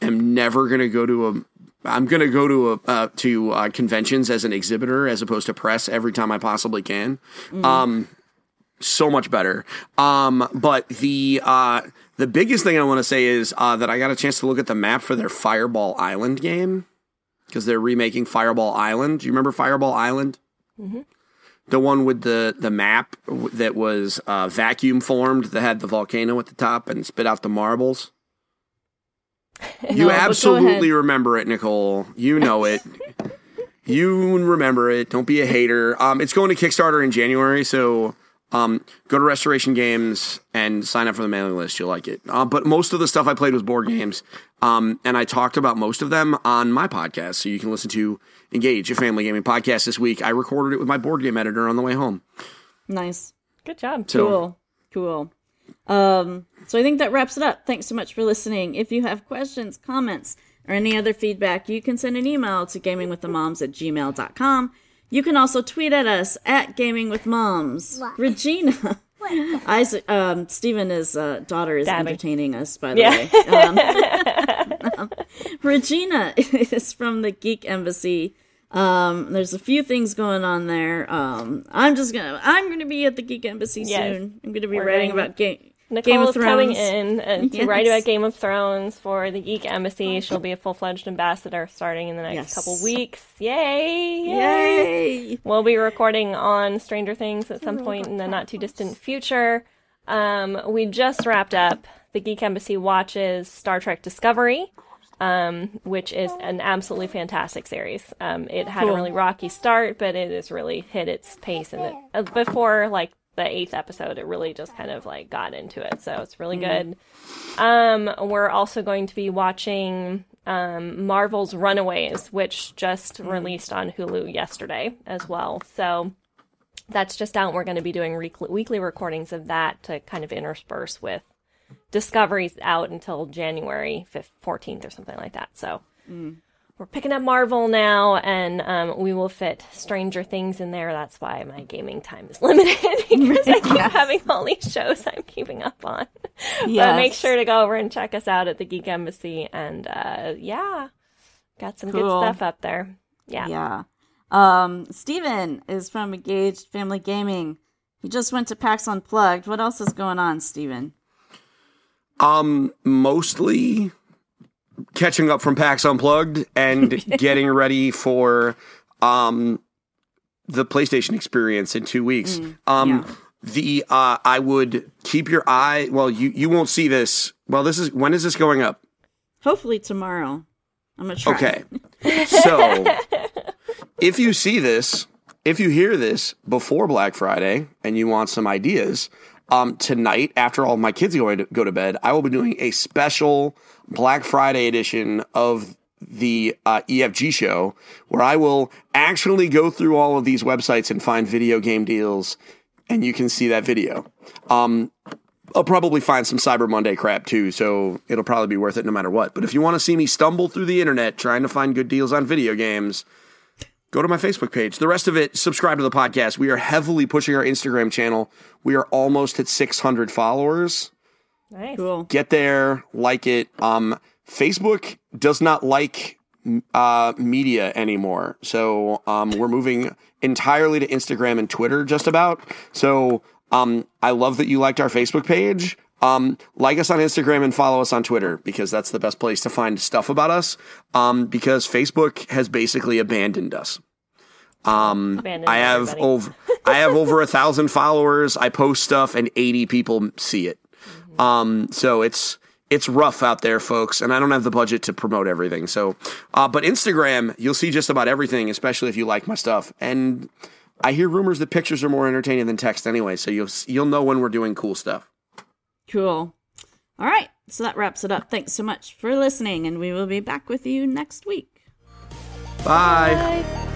am never going to go to a, I'm going to go to a, uh, to uh, conventions as an exhibitor as opposed to press every time I possibly can. Mm-hmm. Um, so much better. Um, but the, uh, the biggest thing I want to say is uh, that I got a chance to look at the map for their Fireball Island game. Because they're remaking Fireball Island. Do you remember Fireball Island? Mm-hmm. The one with the, the map that was uh, vacuum formed that had the volcano at the top and spit out the marbles. No, you absolutely remember it, Nicole. You know it. You remember it. Don't be a hater. Um, it's going to Kickstarter in January, so um, go to Restoration Games and sign up for the mailing list. You'll like it. Uh, but most of the stuff I played was board games. Um, and I talked about most of them on my podcast, so you can listen to Engage, a family gaming podcast this week. I recorded it with my board game editor on the way home. Nice. Good job. So, cool. Cool. Um, so I think that wraps it up. Thanks so much for listening. If you have questions, comments, or any other feedback, you can send an email to gamingwiththemoms at gmail dot com. You can also tweet at us at gamingwithmoms. What? Regina. Isaac, um, Stephen, his uh, daughter is Daddy. Entertaining us, by the yeah. way. Um, um, Regina is from the Geek Embassy. Um, there's a few things going on there. Um, I'm just gonna, I'm gonna be at the Geek Embassy yes. soon. I'm gonna be We're writing about game, Game of Thrones. Nicole's coming in and to yes. write about Game of Thrones for the Geek Embassy. She'll be a full-fledged ambassador starting in the next yes. couple weeks. Yay! Yay! Yay! We'll be recording on Stranger Things at some point in the not-too-distant future. Um, we just wrapped up the Geek Embassy Watches Star Trek Discovery, um, which is an absolutely fantastic series. Um, it had cool. a really rocky start, but it has really hit its pace. And it, uh, before, like, the eighth episode, it really just kind of like got into it, so it's really mm-hmm. good. Um, we're also going to be watching um, Marvel's Runaways, which just mm-hmm. released on Hulu yesterday as well. So that's just out. We're going to be doing re- weekly recordings of that to kind of intersperse with Discoveries out until January fourteenth or something like that. So. Mm. We're picking up Marvel now, and um, we will fit Stranger Things in there. That's why my gaming time is limited, because I keep yes. having all these shows I'm keeping up on. Yes. But make sure to go over and check us out at the Geek Embassy, and uh, yeah, got some cool. good stuff up there. Yeah. yeah. Um, Steven is from Engaged Family Gaming. He just went to PAX Unplugged. What else is going on, Steven? Um, mostly... catching up from PAX Unplugged and getting ready for um, the PlayStation experience in two weeks. Mm, um, yeah. The uh, I would keep your eye. Well, you, you won't see this. Well, this is when is this going up? Hopefully tomorrow. I'm gonna try. Okay. So if you see this, if you hear this before Black Friday, and you want some ideas, um, tonight after all my kids go to go to bed, I will be doing a special Black Friday edition of the uh, E F G show, where I will actually go through all of these websites and find video game deals. And you can see that video. Um, I'll probably find some Cyber Monday crap, too, so it'll probably be worth it no matter what. But if you want to see me stumble through the internet trying to find good deals on video games, go to my Facebook page. The rest of it, subscribe to the podcast. We are heavily pushing our Instagram channel. We are almost at six hundred followers. Nice. Cool. Get there. Like it. Um, Facebook does not like uh, media anymore, so um, we're moving entirely to Instagram and Twitter just about. So um, I love that you liked our Facebook page. Um, like us on Instagram and follow us on Twitter, because that's the best place to find stuff about us, um, because Facebook has basically abandoned us. Um, abandoned I have everybody. over I have over a thousand followers. I post stuff and eighty people see it. Mm-hmm. Um, so it's It's rough out there, folks, and I don't have the budget to promote everything. So, uh, but Instagram, you'll see just about everything, especially if you like my stuff. And I hear rumors that pictures are more entertaining than text anyway, so you'll you'll know when we're doing cool stuff. Cool. All right, so that wraps it up. Thanks so much for listening, and we will be back with you next week. Bye. Bye.